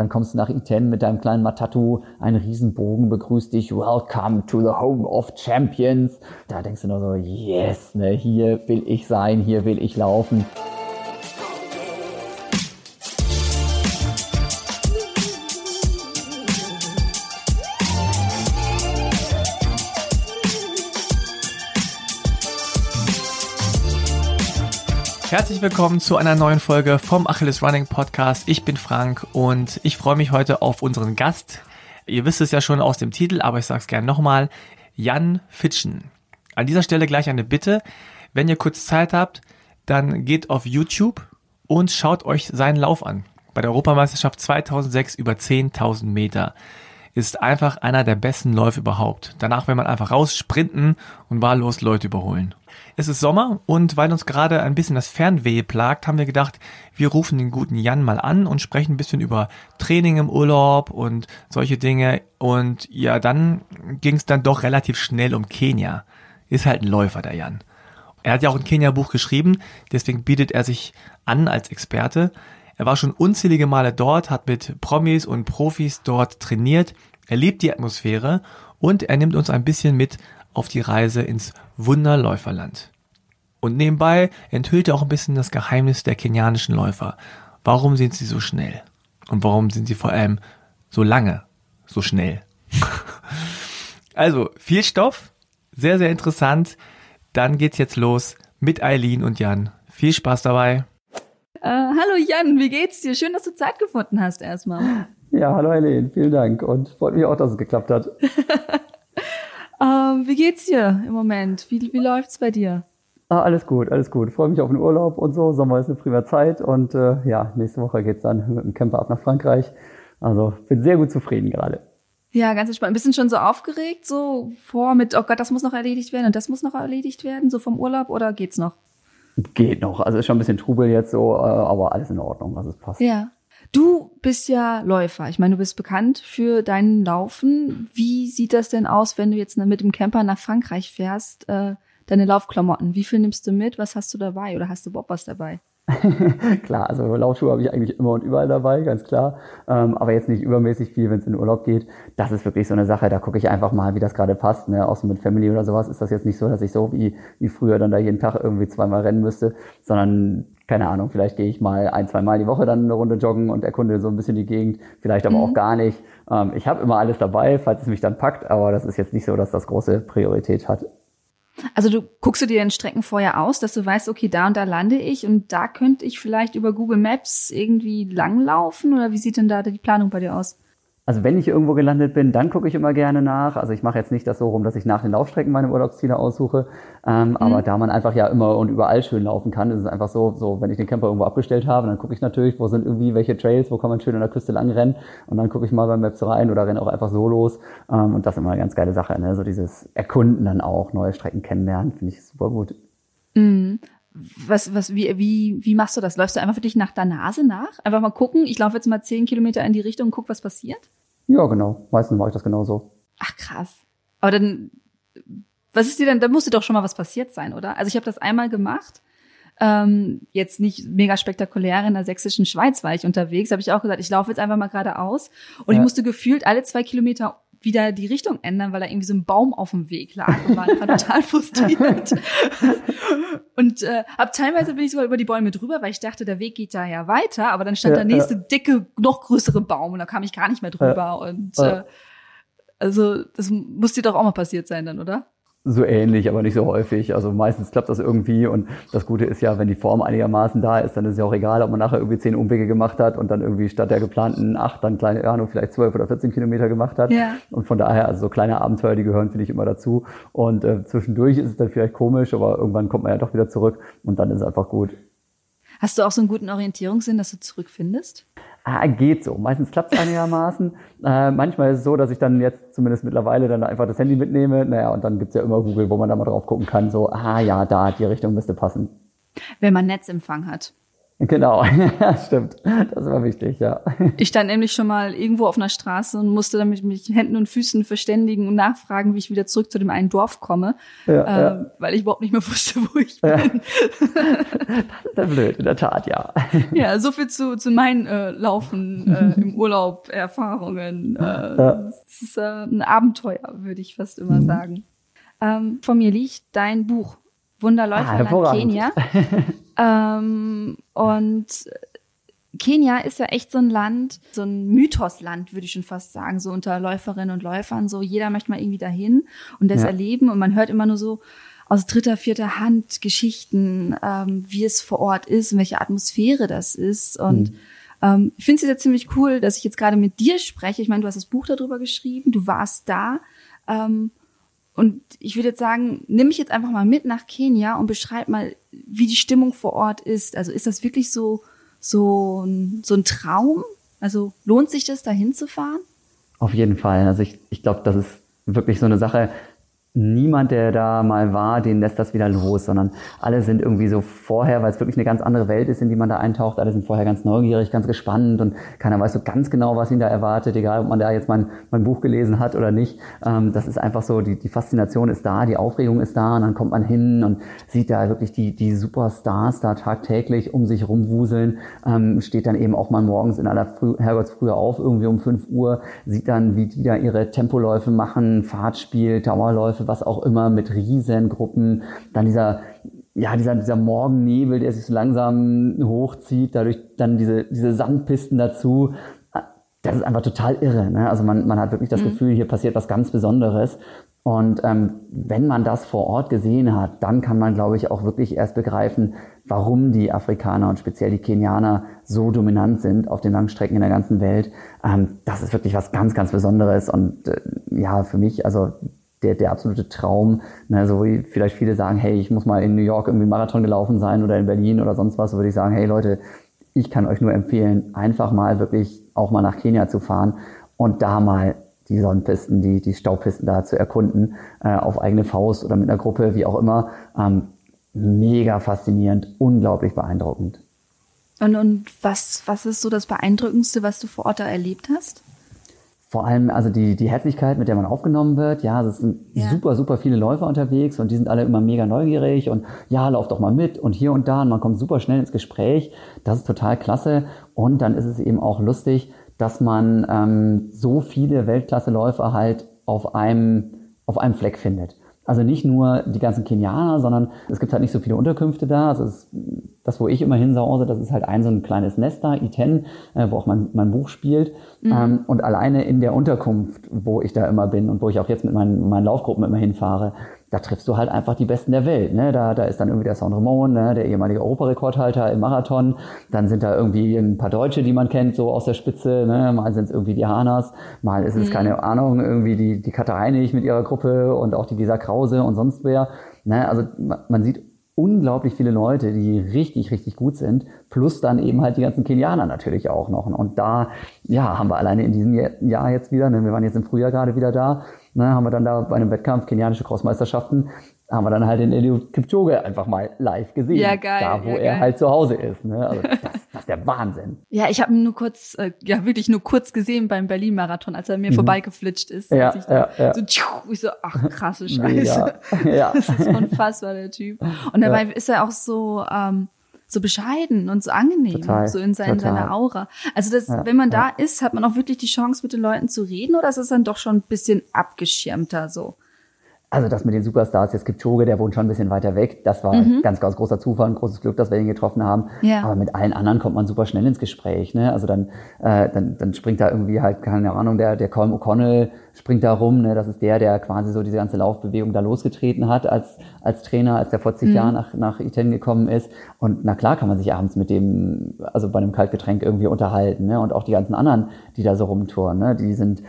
Dann kommst du nach Iten mit deinem kleinen Matatu, ein Riesenbogen begrüßt dich, welcome to the home of champions. Da denkst du nur so, yes, ne, hier will ich sein, hier will ich laufen. Herzlich willkommen zu einer neuen Folge vom Achilles Running Podcast. Ich bin Frank und ich freue mich heute auf unseren Gast. Ihr wisst es ja schon aus dem Titel, aber ich sage es gerne nochmal. Jan Fitschen. An dieser Stelle gleich eine Bitte. Wenn ihr kurz Zeit habt, dann geht auf YouTube und schaut euch seinen Lauf an. Bei der Europameisterschaft 2006 über 10.000 Meter. Ist einfach einer der besten Läufe überhaupt. Danach will man einfach raus sprinten und wahllos Leute überholen. Es ist Sommer und weil uns gerade ein bisschen das Fernweh plagt, haben wir gedacht, wir rufen den guten Jan mal an und sprechen ein bisschen über Training im Urlaub und solche Dinge. Und ja, dann ging es dann doch relativ schnell um Kenia. Ist halt ein Läufer, der Jan. Er hat ja auch ein Kenia-Buch geschrieben, deswegen bietet er sich an als Experte. Er war schon unzählige Male dort, hat mit Promis und Profis dort trainiert. Er liebt die Atmosphäre und er nimmt uns ein bisschen mit auf die Reise ins Wunderläuferland. Und nebenbei enthüllt er auch ein bisschen das Geheimnis der kenianischen Läufer. Warum sind sie so schnell? Und warum sind sie vor allem so lange so schnell? Also, viel Stoff, sehr, sehr interessant. Dann geht's jetzt los mit Eileen und Jan. Viel Spaß dabei. Hallo Jan, wie geht's dir? Schön, dass du Zeit gefunden hast erstmal. Ja, hallo Eileen, vielen Dank und freut mich auch, dass es geklappt hat. Wie geht's dir im Moment? Wie läuft's bei dir? Alles gut, alles gut. Freue mich auf den Urlaub und so. Sommer ist eine prima Zeit und ja, nächste Woche geht's dann mit dem Camper ab nach Frankreich. Also bin sehr gut zufrieden gerade. Ja, ganz entspannt. Ein bisschen schon so aufgeregt, so oh Gott, das muss noch erledigt werden und das muss noch erledigt werden, so vom Urlaub oder geht's noch? Geht noch. Also ist schon ein bisschen Trubel jetzt so, aber alles in Ordnung. Also es passt. Ja. Du bist ja Läufer. Ich meine, du bist bekannt für deinen Laufen. Wie sieht das denn aus, wenn du jetzt mit dem Camper nach Frankreich fährst? Deine Laufklamotten, wie viel nimmst du mit? Was hast du dabei? Oder hast du überhaupt was dabei? Klar, also Laufschuhe habe ich eigentlich immer und überall dabei, ganz klar. Aber jetzt nicht übermäßig viel, wenn es in den Urlaub geht. Das ist wirklich so eine Sache, da gucke ich einfach mal, wie das gerade passt. Ne? Außer mit Family oder sowas ist das jetzt nicht so, dass ich so wie früher dann da jeden Tag irgendwie zweimal rennen müsste, sondern, keine Ahnung, vielleicht gehe ich mal ein-, zweimal die Woche dann eine Runde joggen und erkunde so ein bisschen die Gegend, vielleicht aber auch gar nicht. Ich habe immer alles dabei, falls es mich dann packt, aber das ist jetzt nicht so, dass das große Priorität hat. Also guckst du dir den Strecken vorher aus, dass du weißt, okay, da und da lande ich und da könnte ich vielleicht über Google Maps irgendwie langlaufen oder wie sieht denn da die Planung bei dir aus? Also wenn ich irgendwo gelandet bin, dann gucke ich immer gerne nach. Also ich mache jetzt nicht das so rum, dass ich nach den Laufstrecken meine Urlaubsziele aussuche. Aber da man einfach ja immer und überall schön laufen kann, ist es einfach so, wenn ich den Camper irgendwo abgestellt habe, dann gucke ich natürlich, wo sind irgendwie welche Trails, wo kann man schön an der Küste lang rennen. Und dann gucke ich mal bei Maps rein oder renne auch einfach so los. Und das ist immer eine ganz geile Sache. Ne? So dieses Erkunden dann auch, neue Strecken kennenlernen, finde ich super gut. Mhm. Wie machst du das? Läufst du einfach für dich nach der Nase nach? Einfach mal gucken, ich laufe jetzt mal 10 Kilometer in die Richtung und gucke, was passiert? Ja, genau. Meistens mache ich das genauso. Ach, krass. Aber dann, was ist dir denn, da musste doch schon mal was passiert sein, oder? Also ich habe das einmal gemacht, jetzt nicht mega spektakulär, in der sächsischen Schweiz war ich unterwegs, habe ich auch gesagt, ich laufe jetzt einfach mal geradeaus und ich musste gefühlt alle 2 Kilometer wieder die Richtung ändern, weil da irgendwie so ein Baum auf dem Weg lag und war total frustriert. Und teilweise bin ich sogar über die Bäume drüber, weil ich dachte, der Weg geht da ja weiter, aber dann stand der nächste dicke, noch größere Baum und da kam ich gar nicht mehr drüber. Also das muss dir doch auch mal passiert sein dann, oder? So ähnlich, aber nicht so häufig. Also meistens klappt das irgendwie und das Gute ist ja, wenn die Form einigermaßen da ist, dann ist ja auch egal, ob man nachher irgendwie 10 Umwege gemacht hat und dann irgendwie statt der geplanten 8 dann kleine, ja, nur vielleicht 12 oder 14 Kilometer gemacht hat. Ja. Und von daher, also so kleine Abenteuer, die gehören, finde ich, immer dazu. Und zwischendurch ist es dann vielleicht komisch, aber irgendwann kommt man ja doch wieder zurück und dann ist es einfach gut. Hast du auch so einen guten Orientierungssinn, dass du zurückfindest? Ah, geht so. Meistens klappt es einigermaßen. Manchmal ist es so, dass ich dann jetzt zumindest mittlerweile dann einfach das Handy mitnehme. Naja, und dann gibt's ja immer Google, wo man da mal drauf gucken kann. So, ah ja, da, die Richtung müsste passen. Wenn man Netzempfang hat. Genau, stimmt. Das war wichtig, ja. Ich stand nämlich schon mal irgendwo auf einer Straße und musste dann mit Händen und Füßen verständigen und nachfragen, wie ich wieder zurück zu dem einen Dorf komme, ja. Weil ich überhaupt nicht mehr wusste, wo ich bin. Das ist dann blöd, in der Tat, ja. Ja, so viel zu meinen Laufen im Urlaub, Erfahrungen. Es ist ein Abenteuer, würde ich fast immer sagen. Vor mir liegt dein Buch Wunderläufer nach Kenia. Und Kenia ist ja echt so ein Land, so ein Mythosland, würde ich schon fast sagen, so unter Läuferinnen und Läufern, so jeder möchte mal irgendwie dahin und das erleben und man hört immer nur so aus dritter, vierter Hand Geschichten, wie es vor Ort ist und welche Atmosphäre das ist und ich finde es ja ziemlich cool, dass ich jetzt gerade mit dir spreche, ich meine, du hast das Buch darüber geschrieben, du warst da, und ich würde jetzt sagen, nimm mich jetzt einfach mal mit nach Kenia und beschreib mal, wie die Stimmung vor Ort ist. Also ist das wirklich so ein Traum? Also lohnt sich das, da hinzufahren? Auf jeden Fall. Also ich glaube, das ist wirklich so eine Sache. Niemand, der da mal war, den lässt das wieder los, sondern alle sind irgendwie so vorher, weil es wirklich eine ganz andere Welt ist, in die man da eintaucht, alle sind vorher ganz neugierig, ganz gespannt und keiner weiß so ganz genau, was ihn da erwartet, egal ob man da jetzt mein Buch gelesen hat oder nicht. Das ist einfach so, die Faszination ist da, die Aufregung ist da und dann kommt man hin und sieht da wirklich die Superstars da tagtäglich um sich rumwuseln, steht dann eben auch mal morgens in aller Früh, Herberts früher auf, irgendwie um 5 Uhr, sieht dann, wie die da ihre Tempoläufe machen, Fahrtspiel, Dauerläufe, was auch immer, mit Riesengruppen. Dann dieser Morgennebel, der sich so langsam hochzieht, dadurch dann diese Sandpisten dazu. Das ist einfach total irre, ne? Also man hat wirklich das Gefühl, hier passiert was ganz Besonderes. Und wenn man das vor Ort gesehen hat, dann kann man, glaube ich, auch wirklich erst begreifen, warum die Afrikaner und speziell die Kenianer so dominant sind auf den Langstrecken in der ganzen Welt. Das ist wirklich was ganz, ganz Besonderes. Und für mich, also der absolute Traum, ne, so wie vielleicht viele sagen, hey, ich muss mal in New York irgendwie Marathon gelaufen sein oder in Berlin oder sonst was, würde ich sagen, hey Leute, ich kann euch nur empfehlen, einfach mal wirklich auch mal nach Kenia zu fahren und da mal die Sonnenpisten, die Staubpisten da zu erkunden, auf eigene Faust oder mit einer Gruppe, wie auch immer. Mega faszinierend, unglaublich beeindruckend. Und was ist so das Beeindruckendste, was du vor Ort da erlebt hast? Vor allem also die Herzlichkeit, mit der man aufgenommen wird. Ja, es sind super, super viele Läufer unterwegs und die sind alle immer mega neugierig und ja, lauf doch mal mit und hier und da und man kommt super schnell ins Gespräch. Das ist total klasse und dann ist es eben auch lustig, dass man so viele Weltklasseläufer halt auf einem Fleck findet. Also nicht nur die ganzen Kenianer, sondern es gibt halt nicht so viele Unterkünfte da. Also das, wo ich immer hinsause, das ist halt ein kleines Nest da, Iten, wo auch mein Buch spielt. Und alleine in der Unterkunft, wo ich da immer bin und wo ich auch jetzt mit meinen Laufgruppen immer hinfahre, da triffst du halt einfach die Besten der Welt, ne? Da ist dann irgendwie der Saint-Romain, ne? Der ehemalige Europarekordhalter im Marathon. Dann sind da irgendwie ein paar Deutsche, die man kennt, so aus der Spitze, ne? Mal sind es irgendwie die Hanas, mal ist es, keine Ahnung, irgendwie die Kathareinich mit ihrer Gruppe und auch die Lisa Krause und sonst wer, ne? Also man sieht unglaublich viele Leute, die richtig, richtig gut sind, plus dann eben halt die ganzen Kenianer natürlich auch noch. Und da, haben wir alleine in diesem Jahr jetzt wieder, ne? Wir waren jetzt im Frühjahr gerade wieder da, ne, haben wir dann da bei einem Wettkampf, kenianische Crossmeisterschaften, haben wir dann halt den Eliud Kipchoge einfach mal live gesehen. Ja, geil. Da, wo er halt zu Hause ist. Ne? Also das ist der Wahnsinn. Ja, ich habe ihn wirklich nur kurz gesehen beim Berlin-Marathon, als er mir vorbeigeflitscht ist. Ja, ich so, ach, krasse Scheiße. Ja, ja. Das ist unfassbar, der Typ. Und dabei ist er auch so bescheiden und so angenehm, total, so in seiner Aura. Also das, wenn man da ist, hat man auch wirklich die Chance, mit den Leuten zu reden oder ist es dann doch schon ein bisschen abgeschirmter so? Also das mit den Superstars, jetzt Kipchoge, der wohnt schon ein bisschen weiter weg. Das war ganz, ganz großer Zufall und großes Glück, dass wir ihn getroffen haben. Ja. Aber mit allen anderen kommt man super schnell ins Gespräch, ne? Also dann springt da irgendwie halt, keine Ahnung, der Colm O'Connell springt da rum, ne? Das ist der quasi so diese ganze Laufbewegung da losgetreten hat als Trainer, als der vor 10 Jahren nach Iten gekommen ist. Und na klar kann man sich abends mit dem, also bei einem Kaltgetränk irgendwie unterhalten, ne? Und auch die ganzen anderen, die da so rumtouren, ne? Die sind...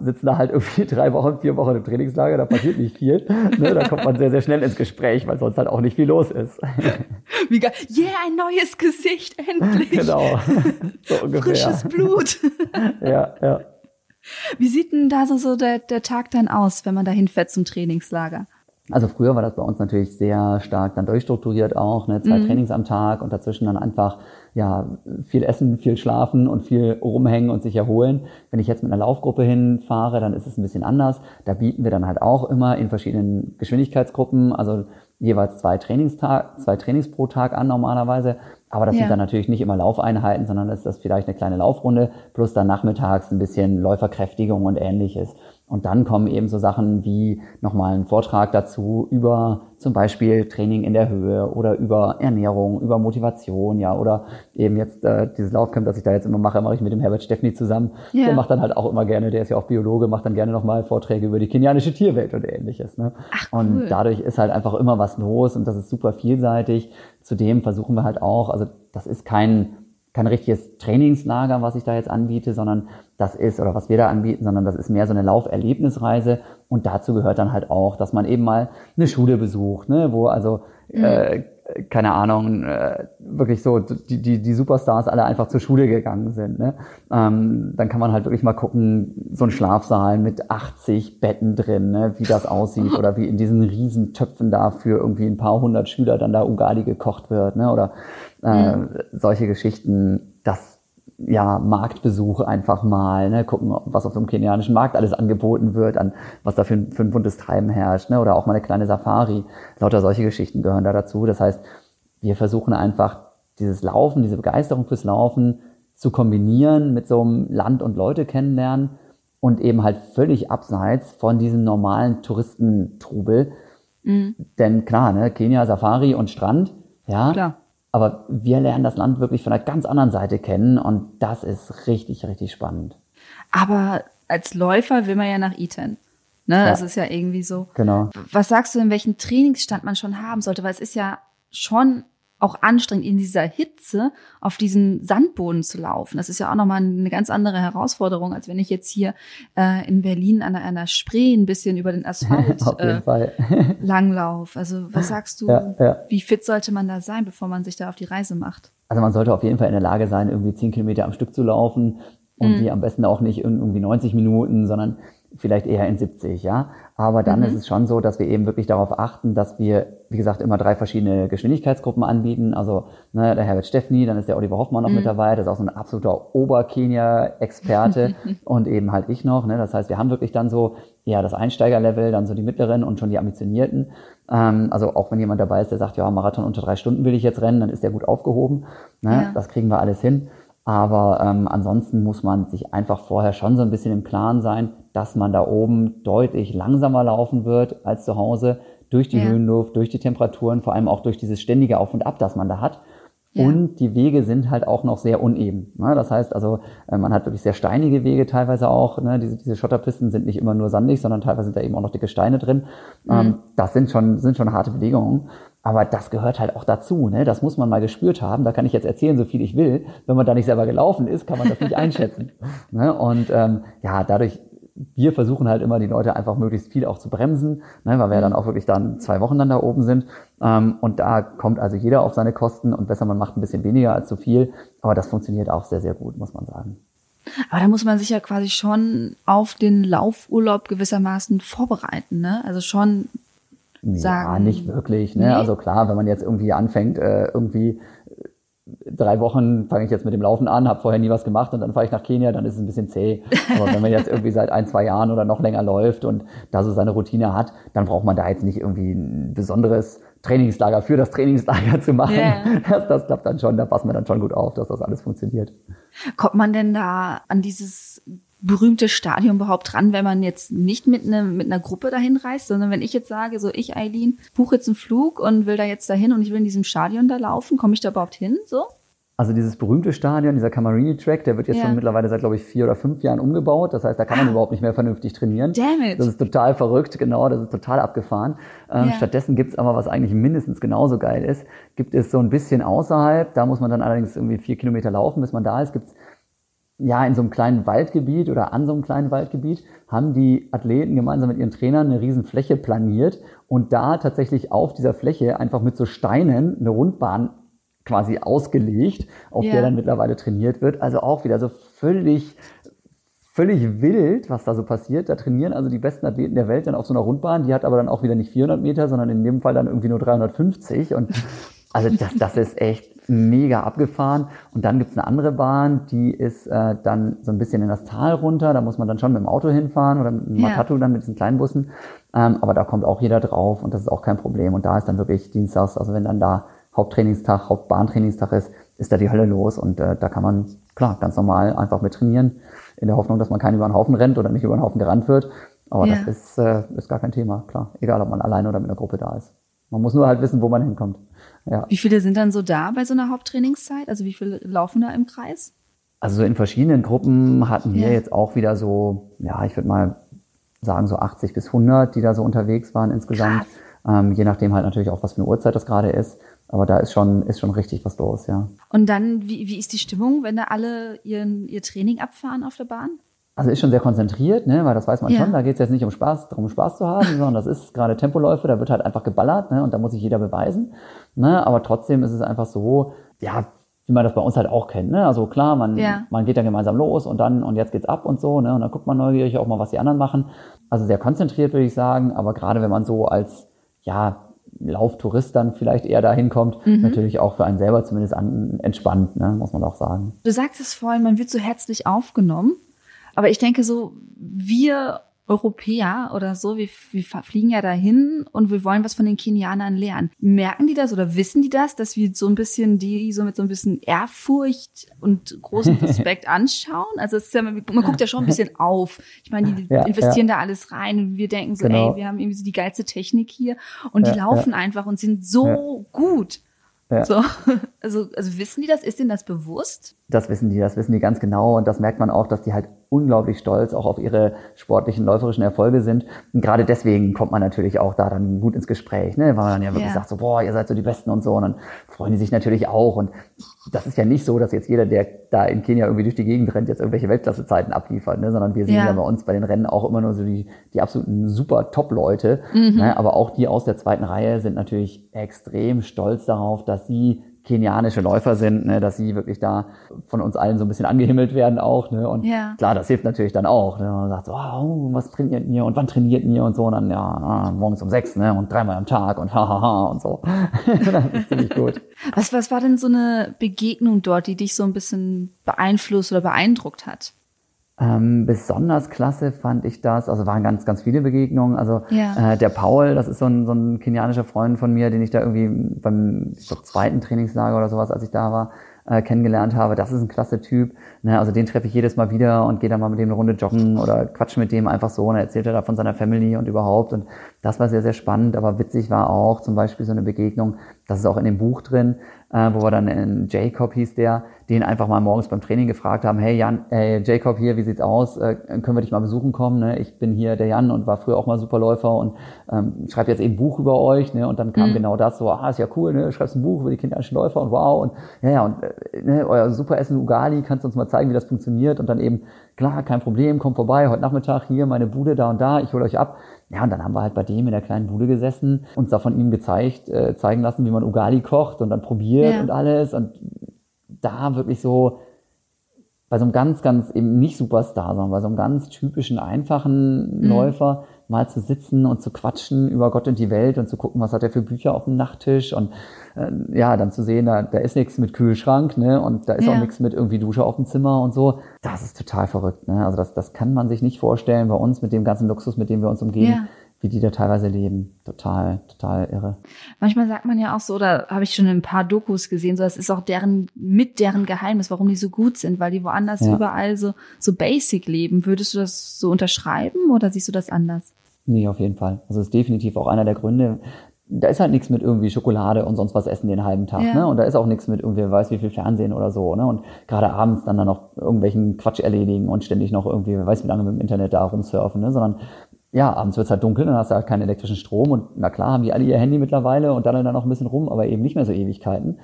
sitzen da halt irgendwie 4 Wochen im Trainingslager, da passiert nicht viel. Ne, da kommt man sehr, sehr schnell ins Gespräch, weil sonst halt auch nicht viel los ist. Wie geil. Yeah, ein neues Gesicht, endlich. Genau. So ungefähr. Frisches Blut. Ja. Wie sieht denn da so der Tag dann aus, wenn man da hinfährt zum Trainingslager? Also früher war das bei uns natürlich sehr stark dann durchstrukturiert auch, ne? 2 Trainings am Tag und dazwischen dann einfach ja viel essen, viel schlafen und viel rumhängen und sich erholen. Wenn ich jetzt mit einer Laufgruppe hinfahre, dann ist es ein bisschen anders. Da bieten wir dann halt auch immer in verschiedenen Geschwindigkeitsgruppen, also jeweils 2 Trainings pro Tag an normalerweise. Aber das sind dann natürlich nicht immer Laufeinheiten, sondern das ist das vielleicht eine kleine Laufrunde plus dann nachmittags ein bisschen Läuferkräftigung und Ähnliches. Und dann kommen eben so Sachen wie nochmal ein Vortrag dazu über zum Beispiel Training in der Höhe oder über Ernährung, über Motivation, ja, oder eben jetzt dieses Laufcamp, das ich da jetzt immer mache, mache ich mit dem Herbert Steffny zusammen. Yeah. Der macht dann halt auch immer gerne, der ist ja auch Biologe, macht dann gerne nochmal Vorträge über die kenianische Tierwelt und Ähnliches. Ne? Ach, cool. Und dadurch ist halt einfach immer was los und das ist super vielseitig. Zudem versuchen wir halt auch, also das ist kein richtiges Trainingslager, was ich da jetzt anbiete, sondern das ist, oder was wir da anbieten, sondern das ist mehr so eine Lauferlebnisreise. Und dazu gehört dann halt auch, dass man eben mal eine Schule besucht, ne, wo also, keine Ahnung, wirklich so die Superstars alle einfach zur Schule gegangen sind. Ne? Dann kann man halt wirklich mal gucken, so ein Schlafsaal mit 80 Betten drin, ne? Wie das aussieht oder wie in diesen riesen Töpfen da für irgendwie ein paar hundert Schüler dann da Ugali gekocht wird, ne? Oder solche Geschichten, das ja Marktbesuch einfach mal, ne? Gucken, was auf so einem kenianischen Markt alles angeboten wird, an was da für ein buntes Treiben herrscht, ne? Oder auch mal eine kleine Safari. Lauter solche Geschichten gehören da dazu. Das heißt, wir versuchen einfach dieses Laufen, diese Begeisterung fürs Laufen zu kombinieren mit so einem Land- und Leute kennenlernen und eben halt völlig abseits von diesem normalen Touristentrubel. Mhm. Denn klar, ne? Kenia, Safari und Strand, ja. Klar. Aber wir lernen das Land wirklich von einer ganz anderen Seite kennen und das ist richtig, richtig spannend. Aber als Läufer will man ja nach Iten. Ne? Ja. Das ist ja irgendwie so. Genau. Was sagst du, in welchen Trainingsstand man schon haben sollte? Weil es ist ja schon auch anstrengend, in dieser Hitze auf diesen Sandboden zu laufen. Das ist ja auch nochmal eine ganz andere Herausforderung, als wenn ich jetzt hier in Berlin an einer Spree ein bisschen über den Asphalt langlaufe. Also was sagst du, wie fit sollte man da sein, bevor man sich da auf die Reise macht? Also man sollte auf jeden Fall in der Lage sein, irgendwie 10 Kilometer am Stück zu laufen und die am besten auch nicht irgendwie 90 Minuten, sondern vielleicht eher in 70, ja. Aber dann ist es schon so, dass wir eben wirklich darauf achten, dass wir, wie gesagt, immer 3 verschiedene Geschwindigkeitsgruppen anbieten. Also ne, der Herbert Steffny, dann ist der Oliver Hoffmann noch mit dabei. Das ist auch so ein absoluter Ober-Kenia-Experte und eben halt ich noch. Ne? Das heißt, wir haben wirklich dann so ja das Einsteigerlevel, dann so die mittleren und schon die ambitionierten. Also auch wenn jemand dabei ist, der sagt, ja, Marathon unter 3 Stunden will ich jetzt rennen, dann ist der gut aufgehoben. Ne? Ja. Das kriegen wir alles hin. Aber ansonsten muss man sich einfach vorher schon so ein bisschen im Klaren sein, dass man da oben deutlich langsamer laufen wird als zu Hause, durch die Höhenluft, durch die Temperaturen, vor allem auch durch dieses ständige Auf und Ab, das man da hat. Ja. Und die Wege sind halt auch noch sehr uneben. Ne? Das heißt also, man hat wirklich sehr steinige Wege teilweise auch. Ne? Diese Schotterpisten sind nicht immer nur sandig, sondern teilweise sind da eben auch noch dicke Steine drin. Das sind schon harte Bewegungen. Aber das gehört halt auch dazu. Ne? Das muss man mal gespürt haben. Da kann ich jetzt erzählen, so viel ich will. Wenn man da nicht selber gelaufen ist, kann man das nicht einschätzen. Ne? Und dadurch... Wir versuchen halt immer, die Leute einfach möglichst viel auch zu bremsen, ne, weil wir dann auch wirklich dann 2 Wochen dann da oben sind. Und da kommt also jeder auf seine Kosten und besser, man macht ein bisschen weniger als zu viel. Aber das funktioniert auch sehr, sehr gut, muss man sagen. Aber da muss man sich ja quasi schon auf den Laufurlaub gewissermaßen vorbereiten, ne? Also schon sagen... Ja, nicht wirklich, ne? Nee. Also klar, wenn man jetzt irgendwie anfängt, 3 Wochen fange ich jetzt mit dem Laufen an, habe vorher nie was gemacht und dann fahre ich nach Kenia, dann ist es ein bisschen zäh. Aber wenn man jetzt irgendwie seit 1-2 Jahren oder noch länger läuft und da so seine Routine hat, dann braucht man da jetzt nicht irgendwie ein besonderes Trainingslager für das Trainingslager zu machen. Yeah. Das klappt dann schon, da passt man dann schon gut auf, dass das alles funktioniert. Kommt man denn da an dieses berühmte Stadion überhaupt ran, wenn man jetzt nicht mit einer Gruppe dahin reist, sondern wenn ich jetzt sage, so ich, Eileen, buche jetzt einen Flug und will da jetzt dahin und ich will in diesem Stadion da laufen, komme ich da überhaupt hin, so? Also dieses berühmte Stadion, dieser Camarini-Track, der wird jetzt schon mittlerweile seit, glaube ich, 4 oder 5 Jahren umgebaut. Das heißt, da kann man überhaupt nicht mehr vernünftig trainieren. Damn it. Das ist total verrückt, genau, das ist total abgefahren. Stattdessen gibt's aber, was eigentlich mindestens genauso geil ist, gibt es so ein bisschen außerhalb, da muss man dann allerdings irgendwie 4 Kilometer laufen, bis man da ist, gibt's in so einem kleinen Waldgebiet oder an so einem kleinen Waldgebiet haben die Athleten gemeinsam mit ihren Trainern eine riesen Fläche planiert und da tatsächlich auf dieser Fläche einfach mit so Steinen eine Rundbahn quasi ausgelegt, auf der dann mittlerweile trainiert wird. Also auch wieder so völlig völlig wild, was da so passiert. Da trainieren also die besten Athleten der Welt dann auf so einer Rundbahn. Die hat aber dann auch wieder nicht 400 Meter, sondern in dem Fall dann irgendwie nur 350. Und also das ist echt mega abgefahren. Und dann gibt's eine andere Bahn, die ist dann so ein bisschen in das Tal runter. Da muss man dann schon mit dem Auto hinfahren oder mit dem Matatu dann mit diesen kleinen Bussen. Aber da kommt auch jeder drauf und das ist auch kein Problem. Und da ist dann wirklich dienstags, also wenn dann da Haupttrainingstag, Hauptbahntrainingstag ist da die Hölle los. Und da kann man, klar, ganz normal einfach mit trainieren, in der Hoffnung, dass man keinen über den Haufen rennt oder nicht über den Haufen gerannt wird. Aber das ist gar kein Thema, klar. Egal, ob man alleine oder mit einer Gruppe da ist. Man muss nur halt wissen, wo man hinkommt. Ja. Wie viele sind dann so da bei so einer Haupttrainingszeit? Also wie viele laufen da im Kreis? Also in verschiedenen Gruppen hatten wir jetzt auch wieder so, ja, ich würde mal sagen so 80 bis 100, die da so unterwegs waren insgesamt. Je nachdem halt natürlich auch, was für eine Uhrzeit das gerade ist. Aber da ist schon richtig was los, ja. Und dann, wie ist die Stimmung, wenn da alle ihr Training abfahren auf der Bahn? Also ist schon sehr konzentriert, ne, weil das weiß man schon, da geht es jetzt nicht um Spaß, darum Spaß zu haben, sondern das ist gerade Tempoläufe, da wird halt einfach geballert, ne, und da muss sich jeder beweisen, ne, aber trotzdem ist es einfach so, ja, wie man das bei uns halt auch kennt, ne, also klar, man geht dann gemeinsam los und dann, und jetzt geht's ab und so, ne, und dann guckt man neugierig auch mal, was die anderen machen, also sehr konzentriert, würde ich sagen, aber gerade wenn man so als, ja, Lauftourist dann vielleicht eher dahin kommt, natürlich auch für einen selber zumindest entspannt, ne, muss man auch sagen. Du sagtest vorhin, man wird so herzlich aufgenommen, aber ich denke so, wir Europäer oder so, wir fliegen ja dahin und wir wollen was von den Kenianern lernen. Merken die das oder wissen die das, dass wir so ein bisschen die so mit so ein bisschen Ehrfurcht und großem Respekt anschauen? Also es ist ja, man guckt ja schon ein bisschen auf. Ich meine, die investieren da alles rein und wir denken so, ey, wir haben irgendwie so die geilste Technik hier und die laufen einfach und sind so gut. Ja. So, also wissen die das? Ist denen das bewusst? Das wissen die ganz genau. Und das merkt man auch, dass die halt unglaublich stolz auch auf ihre sportlichen, läuferischen Erfolge sind. Und gerade deswegen kommt man natürlich auch da dann gut ins Gespräch, ne? Weil man dann ja wirklich sagt so, boah, ihr seid so die Besten und so. Und dann freuen die sich natürlich auch. Und das ist ja nicht so, dass jetzt jeder, der da in Kenia irgendwie durch die Gegend rennt, jetzt irgendwelche Weltklassezeiten abliefert, ne? Sondern wir sehen ja bei uns bei den Rennen auch immer nur so die absoluten super Top-Leute. Ne? Aber auch die aus der zweiten Reihe sind natürlich extrem stolz darauf, dass sie kenianische Läufer sind, ne, dass sie wirklich da von uns allen so ein bisschen angehimmelt werden auch, ne, und klar, das hilft natürlich dann auch, ne, man sagt so, oh, was trainiert ihr und wann trainiert ihr und so, und dann, morgens um 6, ne, und 3-mal am Tag und hahaha und so. Das ist ziemlich gut. Was war denn so eine Begegnung dort, die dich so ein bisschen beeinflusst oder beeindruckt hat? Besonders klasse fand ich das, also waren ganz, ganz viele Begegnungen, also der Paul, das ist so ein kenianischer Freund von mir, den ich da irgendwie beim zweiten Trainingslager oder sowas, als ich da war, kennengelernt habe, das ist ein klasse Typ, ne, also den treffe ich jedes Mal wieder und gehe dann mal mit dem eine Runde joggen oder quatsche mit dem einfach so und er erzählt da von seiner Family und überhaupt und das war sehr, sehr spannend, aber witzig war auch zum Beispiel so eine Begegnung, das ist auch in dem Buch drin, wo wir dann in Jacob hieß der, den einfach mal morgens beim Training gefragt haben, hey Jan, Jacob hier, wie sieht's aus? Können wir dich mal besuchen kommen? Ne? Ich bin hier der Jan und war früher auch mal Superläufer und schreibe jetzt eben ein Buch über euch. Ne? Und dann kam genau das so, ist ja cool, ne? Schreibst ein Buch über die kenianischen Läufer und wow. Und euer Superessen Ugali, kannst du uns mal zeigen, wie das funktioniert? Und dann eben, klar, kein Problem, kommt vorbei, heute Nachmittag hier, meine Bude da und da, ich hole euch ab. Ja, und dann haben wir halt bei dem in der kleinen Bude gesessen, uns da von ihm zeigen lassen, wie man Ugali kocht und dann probiert und alles. Und da wirklich so bei so einem ganz, ganz eben nicht Superstar, sondern bei so einem ganz typischen, einfachen Läufer mal zu sitzen und zu quatschen über Gott und die Welt und zu gucken, was hat er für Bücher auf dem Nachttisch und dann zu sehen, da ist nichts mit Kühlschrank, ne, und da ist auch nichts mit irgendwie Dusche auf dem Zimmer und so. Das ist total verrückt, ne, also das kann man sich nicht vorstellen bei uns mit dem ganzen Luxus, mit dem wir uns umgeben, wie die da teilweise leben. Total, total irre. Manchmal sagt man ja auch so, oder habe ich schon in ein paar Dokus gesehen, so das ist auch deren Geheimnis, warum die so gut sind, weil die woanders überall so basic leben. Würdest du das so unterschreiben oder siehst du das anders? Nee, auf jeden Fall. Also das ist definitiv auch einer der Gründe. Da ist halt nichts mit irgendwie Schokolade und sonst was essen den halben Tag, ne? Und da ist auch nichts mit irgendwie, wer weiß wie viel Fernsehen oder so, ne? Und gerade abends dann noch irgendwelchen Quatsch erledigen und ständig noch irgendwie, wer weiß wie lange mit dem Internet da rumsurfen, ne? Sondern abends wird's halt dunkel, dann hast du halt keinen elektrischen Strom und na klar haben die alle ihr Handy mittlerweile und dann noch ein bisschen rum, aber eben nicht mehr so Ewigkeiten.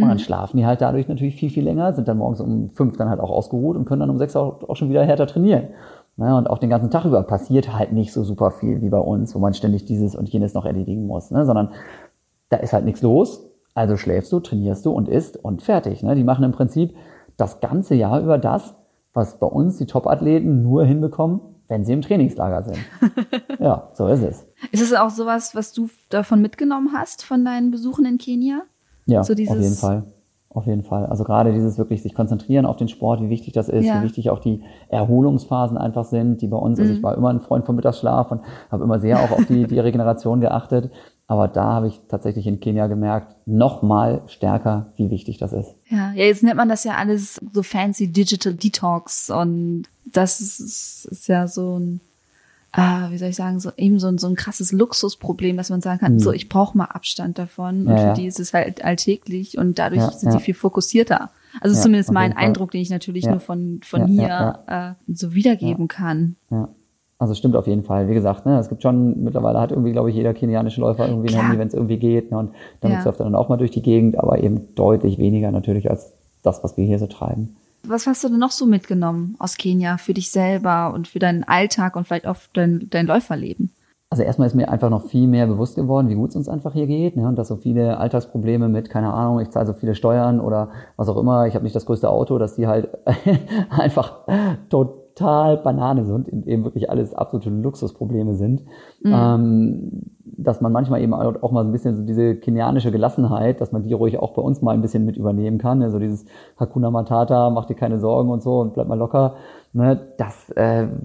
Und dann schlafen die halt dadurch natürlich viel, viel länger, sind dann morgens um 5 dann halt auch ausgeruht und können dann um 6 auch schon wieder härter trainieren. Ne, und auch den ganzen Tag über passiert halt nicht so super viel wie bei uns, wo man ständig dieses und jenes noch erledigen muss, ne, sondern da ist halt nichts los, also schläfst du, trainierst du und isst und fertig. Ne. Die machen im Prinzip das ganze Jahr über das, was bei uns die Top-Athleten nur hinbekommen, wenn sie im Trainingslager sind. Ja, so ist es. Ist es auch sowas, was du davon mitgenommen hast, von deinen Besuchen in Kenia? Ja, so dieses... Auf jeden Fall. Also gerade dieses wirklich sich konzentrieren auf den Sport, wie wichtig das ist, wie wichtig auch die Erholungsphasen einfach sind, die bei uns, also ich war immer ein Freund vom Mittagsschlaf und habe immer sehr auch auf die Regeneration geachtet. Aber da habe ich tatsächlich in Kenia gemerkt, noch mal stärker, wie wichtig das ist. Ja, jetzt nennt man das ja alles so fancy Digital Detox und das ist ja so ein, wie soll ich sagen, so eben so ein krasses Luxusproblem, dass man sagen kann, so ich brauche mal Abstand davon. Und für die ist es halt alltäglich und dadurch sind sie viel fokussierter. Also zumindest mein Eindruck, den ich natürlich nur von hier so wiedergeben kann. Ja. Also stimmt auf jeden Fall. Wie gesagt, ne, es gibt schon, mittlerweile hat irgendwie, glaube ich, jeder kenianische Läufer irgendwie ein Handy, wenn es irgendwie geht. Ne, und damit surft er dann auch mal durch die Gegend, aber eben deutlich weniger natürlich als das, was wir hier so treiben. Was hast du denn noch so mitgenommen aus Kenia für dich selber und für deinen Alltag und vielleicht auch dein Läuferleben? Also erstmal ist mir einfach noch viel mehr bewusst geworden, wie gut es uns einfach hier geht, ne? Und dass so viele Alltagsprobleme mit, keine Ahnung, ich zahle so viele Steuern oder was auch immer, ich habe nicht das größte Auto, dass die halt einfach total Banane sind und eben wirklich alles absolute Luxusprobleme sind. Mhm. Dass man manchmal eben auch mal so ein bisschen so diese kenianische Gelassenheit, dass man die ruhig auch bei uns mal ein bisschen mit übernehmen kann. Also dieses Hakuna Matata, mach dir keine Sorgen und so und bleib mal locker. Ne, das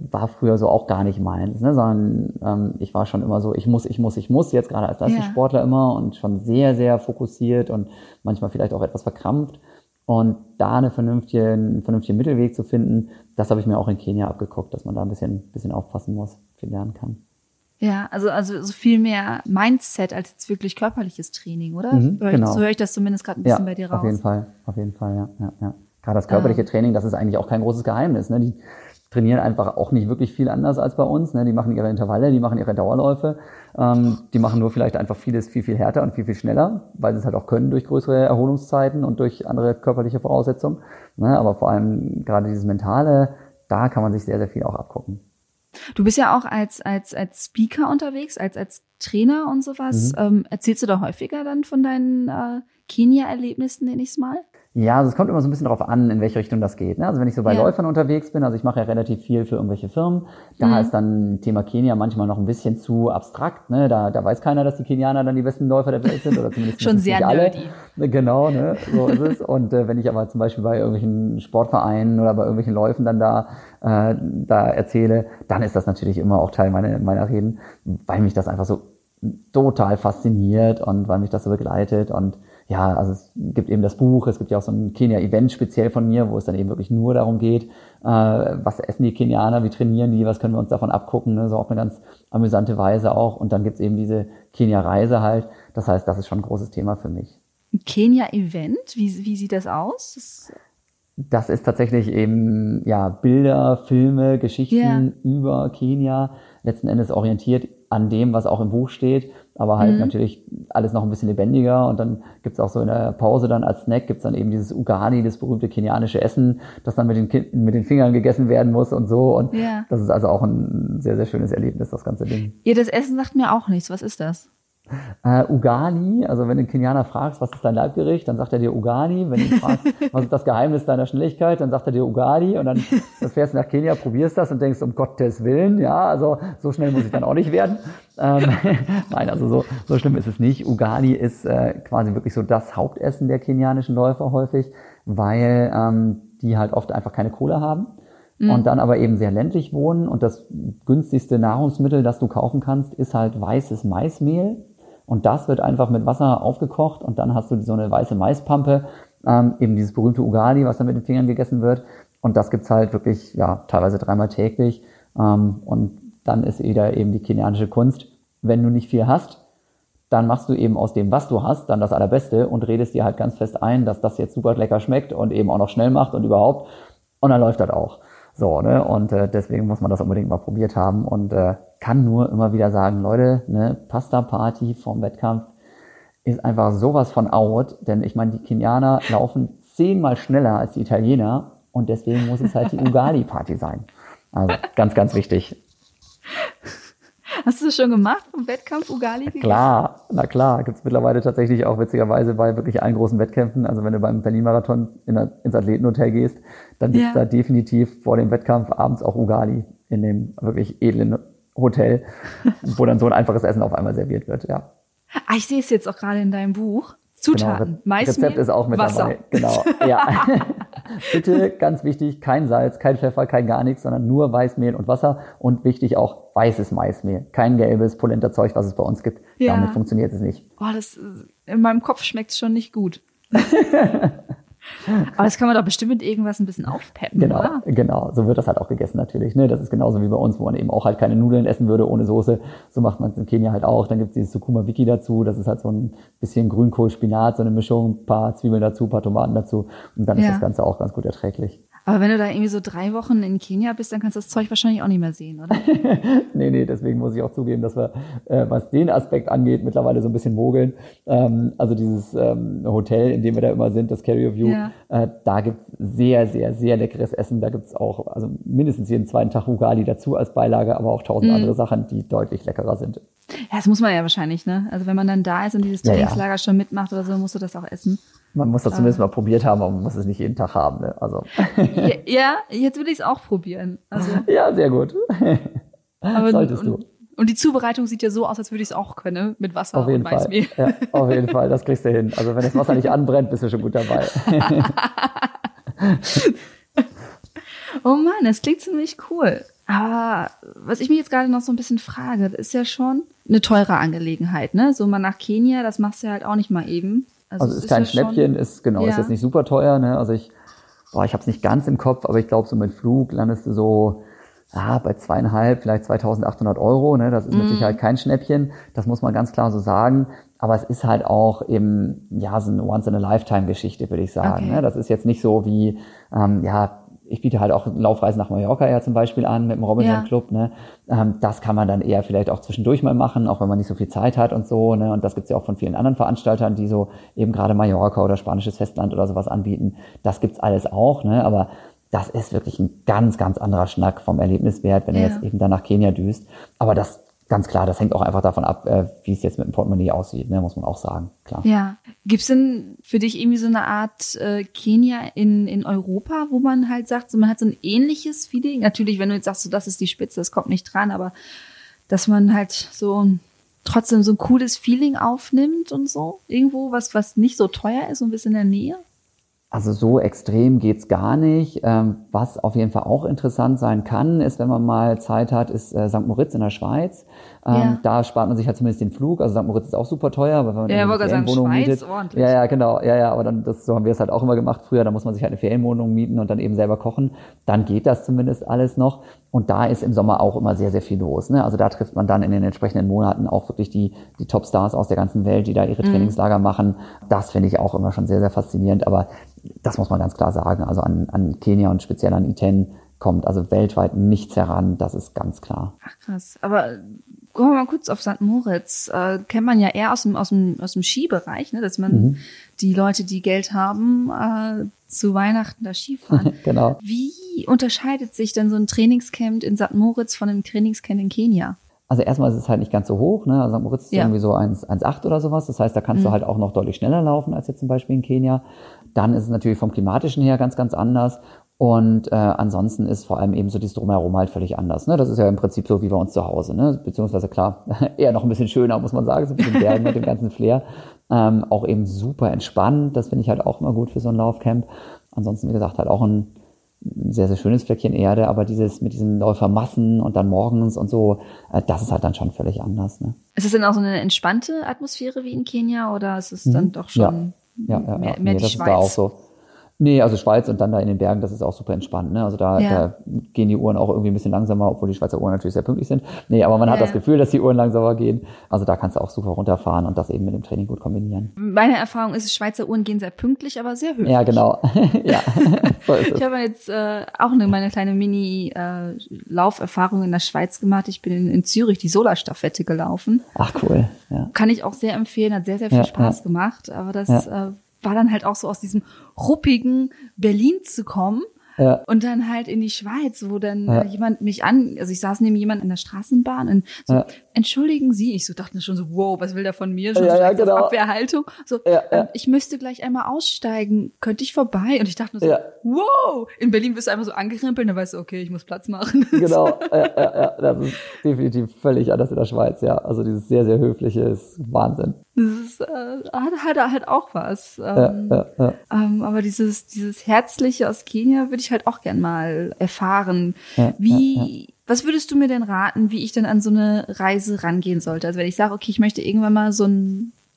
war früher so auch gar nicht meins, ne, sondern ich war schon immer so, ich muss, jetzt gerade als Leistungssportler immer und schon sehr, sehr fokussiert und manchmal vielleicht auch etwas verkrampft. Und da einen vernünftigen Mittelweg zu finden, das habe ich mir auch in Kenia abgeguckt, dass man da ein bisschen aufpassen muss, viel lernen kann. Ja, also viel mehr Mindset als jetzt wirklich körperliches Training, oder? Genau. So höre ich das zumindest gerade ein bisschen bei dir raus. Auf jeden Fall, ja. Gerade das körperliche Training, das ist eigentlich auch kein großes Geheimnis, ne? Die trainieren einfach auch nicht wirklich viel anders als bei uns, ne? Die machen ihre Intervalle, die machen ihre Dauerläufe, die machen nur vielleicht einfach vieles viel, viel härter und viel, viel schneller, weil sie es halt auch können durch größere Erholungszeiten und durch andere körperliche Voraussetzungen, ne? Aber vor allem gerade dieses Mentale, da kann man sich sehr, sehr viel auch abgucken. Du bist ja auch als Speaker unterwegs, als Trainer und sowas. Erzählst du da häufiger dann von deinen Kenia-Erlebnissen, nenn ich's mal? Ja, also es kommt immer so ein bisschen darauf an, in welche Richtung das geht, ne? Also wenn ich so bei Läufern unterwegs bin, also ich mache ja relativ viel für irgendwelche Firmen, da ist dann Thema Kenia manchmal noch ein bisschen zu abstrakt, ne? Da weiß keiner, dass die Kenianer dann die besten Läufer der Welt sind oder zumindest schon sehr nerdy. Genau, ne? So ist es. Und wenn ich aber zum Beispiel bei irgendwelchen Sportvereinen oder bei irgendwelchen Läufen dann da erzähle, dann ist das natürlich immer auch Teil meiner Reden, weil mich das einfach so total fasziniert und weil mich das so begleitet. Und ja, also es gibt eben das Buch, es gibt ja auch so ein Kenia-Event speziell von mir, wo es dann eben wirklich nur darum geht, was essen die Kenianer, wie trainieren die, was können wir uns davon abgucken, ne? So auf eine ganz amüsante Weise auch. Und dann gibt's eben diese Kenia-Reise halt. Das heißt, das ist schon ein großes Thema für mich. Ein Kenia-Event? Wie sieht das aus? Das ist tatsächlich eben, ja, Bilder, Filme, Geschichten über Kenia, letzten Endes orientiert an dem, was auch im Buch steht, aber halt natürlich alles noch ein bisschen lebendiger. Und dann gibt's auch so in der Pause dann als Snack gibt's dann eben dieses Ugali, das berühmte kenianische Essen, das dann mit den Fingern gegessen werden muss und so. Und das ist also auch ein sehr, sehr schönes Erlebnis, das ganze Ding. Ja, das Essen sagt mir auch nichts. Was ist das? Ugali, also wenn du einen Kenianer fragst, was ist dein Leibgericht, dann sagt er dir Ugali. Wenn du ihn fragst, was ist das Geheimnis deiner Schnelligkeit, dann sagt er dir Ugali. Und dann fährst du nach Kenia, probierst das und denkst, um Gottes Willen, ja, also so schnell muss ich dann auch nicht werden. Nein, also so schlimm ist es nicht. Ugali ist quasi wirklich so das Hauptessen der kenianischen Läufer häufig, weil die halt oft einfach keine Kohle haben. Und dann aber eben sehr ländlich wohnen. Und das günstigste Nahrungsmittel, das du kaufen kannst, ist halt weißes Maismehl. Und das wird einfach mit Wasser aufgekocht und dann hast du so eine weiße Maispampe, eben dieses berühmte Ugali, was dann mit den Fingern gegessen wird. Und das gibt's halt wirklich, ja, teilweise dreimal täglich. Und dann ist wieder eben die kenianische Kunst, wenn du nicht viel hast, dann machst du eben aus dem, was du hast, dann das Allerbeste und redest dir halt ganz fest ein, dass das jetzt super lecker schmeckt und eben auch noch schnell macht und überhaupt. Und dann läuft das auch. So, ne? Und deswegen muss man das unbedingt mal probiert haben und kann nur immer wieder sagen, Leute, ne, Pasta-Party vorm Wettkampf ist einfach sowas von out, denn ich meine, die Kenianer laufen 10-mal schneller als die Italiener und deswegen muss es halt die Ugali-Party sein. Also ganz, ganz wichtig. Hast du das schon gemacht, vom Wettkampf Ugali? Klar, na klar. Gibt es mittlerweile tatsächlich auch witzigerweise bei wirklich allen großen Wettkämpfen. Also wenn du beim Berlin-Marathon ins Athletenhotel gehst, dann gibt es da definitiv vor dem Wettkampf abends auch Ugali in dem wirklich edlen Hotel, wo dann so ein einfaches Essen auf einmal serviert wird, ja. Ah, ich sehe es jetzt auch gerade in deinem Buch. Zutaten, genau, Rezept ist auch mit Wasser. Dabei. Genau, ja. Bitte, ganz wichtig, kein Salz, kein Pfeffer, kein gar nichts, sondern nur Weißmehl und Wasser. Und wichtig auch weißes Maismehl. Kein gelbes Polenta-Zeug, was es bei uns gibt. Ja. Damit funktioniert es nicht. Oh, das, in meinem Kopf schmeckt es schon nicht gut. Aber das kann man doch bestimmt mit irgendwas ein bisschen aufpeppen, genau, oder? Genau, so wird das halt auch gegessen natürlich. Ne? Das ist genauso wie bei uns, wo man eben auch halt keine Nudeln essen würde ohne Soße. So macht man es in Kenia halt auch. Dann gibt es dieses Sukuma-Wiki dazu. Das ist halt so ein bisschen Grünkohl, Spinat, so eine Mischung, ein paar Zwiebeln dazu, ein paar Tomaten dazu. Und dann ist das Ganze auch ganz gut erträglich. Aber wenn du da irgendwie so 3 Wochen in Kenia bist, dann kannst du das Zeug wahrscheinlich auch nicht mehr sehen, oder? Nee, deswegen muss ich auch zugeben, dass wir, was den Aspekt angeht, mittlerweile so ein bisschen mogeln. Also dieses Hotel, in dem wir da immer sind, das Carrier View, da gibt es sehr, sehr, sehr leckeres Essen. Da gibt es auch also mindestens jeden zweiten Tag Ugali dazu als Beilage, aber auch 1000 andere Sachen, die deutlich leckerer sind. Ja, das muss man ja wahrscheinlich, ne? Also wenn man dann da ist und dieses Trainingslager schon mitmacht oder so, musst du das auch essen. Man muss das zumindest mal probiert haben, aber man muss es nicht jeden Tag haben. Ne? Also. Ja, jetzt will ich es auch probieren. Also. Ja, sehr gut. Aber solltest du. Und die Zubereitung sieht ja so aus, als würde ich es auch können, mit Wasser und Weißmehl. Ja, auf jeden Fall, das kriegst du hin. Also wenn das Wasser nicht anbrennt, bist du schon gut dabei. Oh Mann, das klingt ziemlich cool. Aber was ich mich jetzt gerade noch so ein bisschen frage, das ist ja schon eine teure Angelegenheit, ne? So mal nach Kenia, das machst du ja halt auch nicht mal eben. Also es ist kein Schnäppchen, ist jetzt nicht super teuer, ne? Also ich habe es nicht ganz im Kopf, aber ich glaube, so mit Flug landest du so bei 2.500, vielleicht 2.800 €, ne? Das ist mit Sicherheit kein Schnäppchen, das muss man ganz klar so sagen. Aber es ist halt auch eben so eine Once-in-a-Lifetime-Geschichte, würde ich sagen. Okay. Ne? Das ist jetzt nicht so wie ich biete halt auch Laufreisen nach Mallorca zum Beispiel an mit dem Robinson-Club. Ne? Das kann man dann eher vielleicht auch zwischendurch mal machen, auch wenn man nicht so viel Zeit hat und so. Ne? Und das gibt's ja auch von vielen anderen Veranstaltern, die so eben gerade Mallorca oder spanisches Festland oder sowas anbieten. Das gibt's alles auch, ne? Aber das ist wirklich ein ganz, ganz anderer Schnack vom Erlebniswert, wenn du jetzt eben dann nach Kenia düst. Aber das ganz klar, das hängt auch einfach davon ab, wie es jetzt mit dem Portemonnaie aussieht, ne? Muss man auch sagen, klar. Ja. Gibt's denn für dich irgendwie so eine Art Kenia in Europa, wo man halt sagt, so, man hat so ein ähnliches Feeling? Natürlich, wenn du jetzt sagst, so, das ist die Spitze, das kommt nicht dran, aber dass man halt so trotzdem so ein cooles Feeling aufnimmt und so. Irgendwo, was nicht so teuer ist und ein bisschen in der Nähe? Also so extrem geht's gar nicht. Was auf jeden Fall auch interessant sein kann, ist, wenn man mal Zeit hat, ist St. Moritz in der Schweiz. Da spart man sich halt zumindest den Flug. Also St. Moritz ist auch super teuer, aber wenn man eine Ferienwohnung mietet, ordentlich. Ja, genau, ja, aber dann so haben wir es halt auch immer gemacht früher. Da muss man sich halt eine Ferienwohnung mieten und dann eben selber kochen. Dann geht das zumindest alles noch. Und da ist im Sommer auch immer sehr, sehr viel los. Ne? Also da trifft man dann in den entsprechenden Monaten auch wirklich die Topstars aus der ganzen Welt, die da ihre Trainingslager machen. Das finde ich auch immer schon sehr, sehr faszinierend. Aber das muss man ganz klar sagen. Also an Kenia und speziell an Iten kommt also weltweit nichts heran. Das ist ganz klar. Ach krass. Aber gucken wir mal kurz auf St. Moritz. Kennt man ja eher aus dem Skibereich, ne? Dass man die Leute, die Geld haben, zu Weihnachten da Skifahren. Genau. Wie unterscheidet sich denn so ein Trainingscamp in St. Moritz von einem Trainingscamp in Kenia? Also erstmal ist es halt nicht ganz so hoch, ne? Also St. Moritz ist irgendwie so 1,8 oder sowas. Das heißt, da kannst du halt auch noch deutlich schneller laufen als jetzt zum Beispiel in Kenia. Dann ist es natürlich vom Klimatischen her ganz, ganz anders. Und ansonsten ist vor allem eben so dieses Drumherum halt völlig anders. Ne? Das ist ja im Prinzip so wie bei uns zu Hause. Ne? Beziehungsweise klar, eher noch ein bisschen schöner, muss man sagen. So ein bisschen Bergen mit dem ganzen Flair. Auch eben super entspannt. Das finde ich halt auch immer gut für so ein Laufcamp. Ansonsten, wie gesagt, halt auch ein sehr, sehr schönes Fleckchen Erde. Aber dieses mit diesen Läufermassen und dann morgens und so, das ist halt dann schon völlig anders. Ne? Ist es denn auch so eine entspannte Atmosphäre wie in Kenia? Oder ist es dann doch schon mehr die Schweiz? Das ist da auch so. Nee, also Schweiz und dann da in den Bergen, das ist auch super entspannt, ne? Also da gehen die Uhren auch irgendwie ein bisschen langsamer, obwohl die Schweizer Uhren natürlich sehr pünktlich sind. Nee, aber man hat das Gefühl, dass die Uhren langsamer gehen. Also da kannst du auch super runterfahren und das eben mit dem Training gut kombinieren. Meine Erfahrung ist, Schweizer Uhren gehen sehr pünktlich, aber sehr höflich. Ja, genau. Ja, so ist es. Ich habe jetzt auch meine kleine Mini-Lauferfahrung in der Schweiz gemacht. Ich bin in Zürich die Solarstaffette gelaufen. Ach, cool. Ja. Kann ich auch sehr empfehlen, hat sehr, sehr viel Spaß gemacht, aber das war dann halt auch so aus diesem ruppigen Berlin zu kommen Ja. Und dann halt in die Schweiz, wo dann jemand mich also ich saß neben jemandem in der Straßenbahn und so, entschuldigen Sie, ich so dachte schon so, wow, was will der von mir? Schon so genau. Abwehrhaltung. So, ich müsste gleich einmal aussteigen, könnte ich vorbei? Und ich dachte nur so, wow, in Berlin wirst du einmal so angerempelt, dann weißt du, okay, ich muss Platz machen. Genau, das ist definitiv völlig anders in der Schweiz, ja. Also dieses sehr, sehr höfliche ist Wahnsinn. Das ist, hat halt auch was. Aber dieses Herzliche aus Kenia würde ich halt auch gern mal erfahren. Was würdest du mir denn raten, wie ich denn an so eine Reise rangehen sollte? Also wenn ich sage, okay, ich möchte irgendwann mal so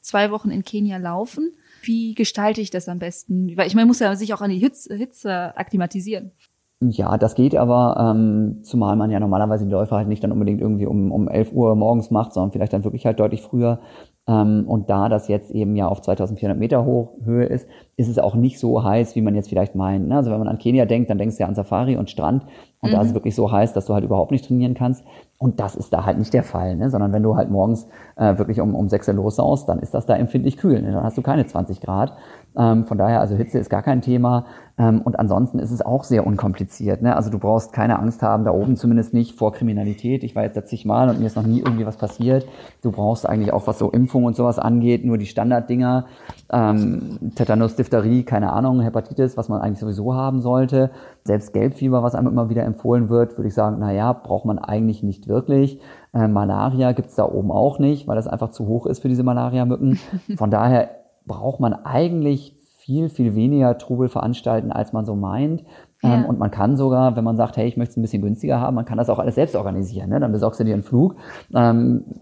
2 Wochen in Kenia laufen, wie gestalte ich das am besten? Weil ich meine, man muss ja sich auch an die Hitze akklimatisieren. Ja, das geht aber, zumal man ja normalerweise die Läufe halt nicht dann unbedingt irgendwie um 11 Uhr morgens macht, sondern vielleicht dann wirklich halt deutlich früher. Und da das jetzt eben ja auf 2400 Meter Höhe ist, ist es auch nicht so heiß, wie man jetzt vielleicht meint. Also wenn man an Kenia denkt, dann denkst du ja an Safari und Strand. Und da ist es wirklich so heiß, dass du halt überhaupt nicht trainieren kannst. Und das ist da halt nicht der Fall, ne? Sondern wenn du halt morgens wirklich um 6 Uhr los saust, dann ist das da empfindlich kühl, ne? Dann hast du keine 20 Grad. Von daher, also Hitze ist gar kein Thema. Und ansonsten ist es auch sehr unkompliziert, ne? Also du brauchst keine Angst haben, da oben zumindest nicht, vor Kriminalität. Ich war jetzt da zigmal und mir ist noch nie irgendwie was passiert. Du brauchst eigentlich auch, was so Impfung und sowas angeht, nur die Standarddinger. Tetanus, Diphtherie, keine Ahnung, Hepatitis, was man eigentlich sowieso haben sollte. Selbst Gelbfieber, was einem immer wieder empfohlen wird, würde ich sagen, naja, braucht man eigentlich nicht wirklich. Malaria gibt's da oben auch nicht, weil das einfach zu hoch ist für diese Malaria-Mücken. Von daher braucht man eigentlich viel, viel weniger Trubel veranstalten, als man so meint. Ja. Und man kann sogar, wenn man sagt, hey, ich möchte es ein bisschen günstiger haben, man kann das auch alles selbst organisieren, ne? Dann besorgst du dir einen Flug,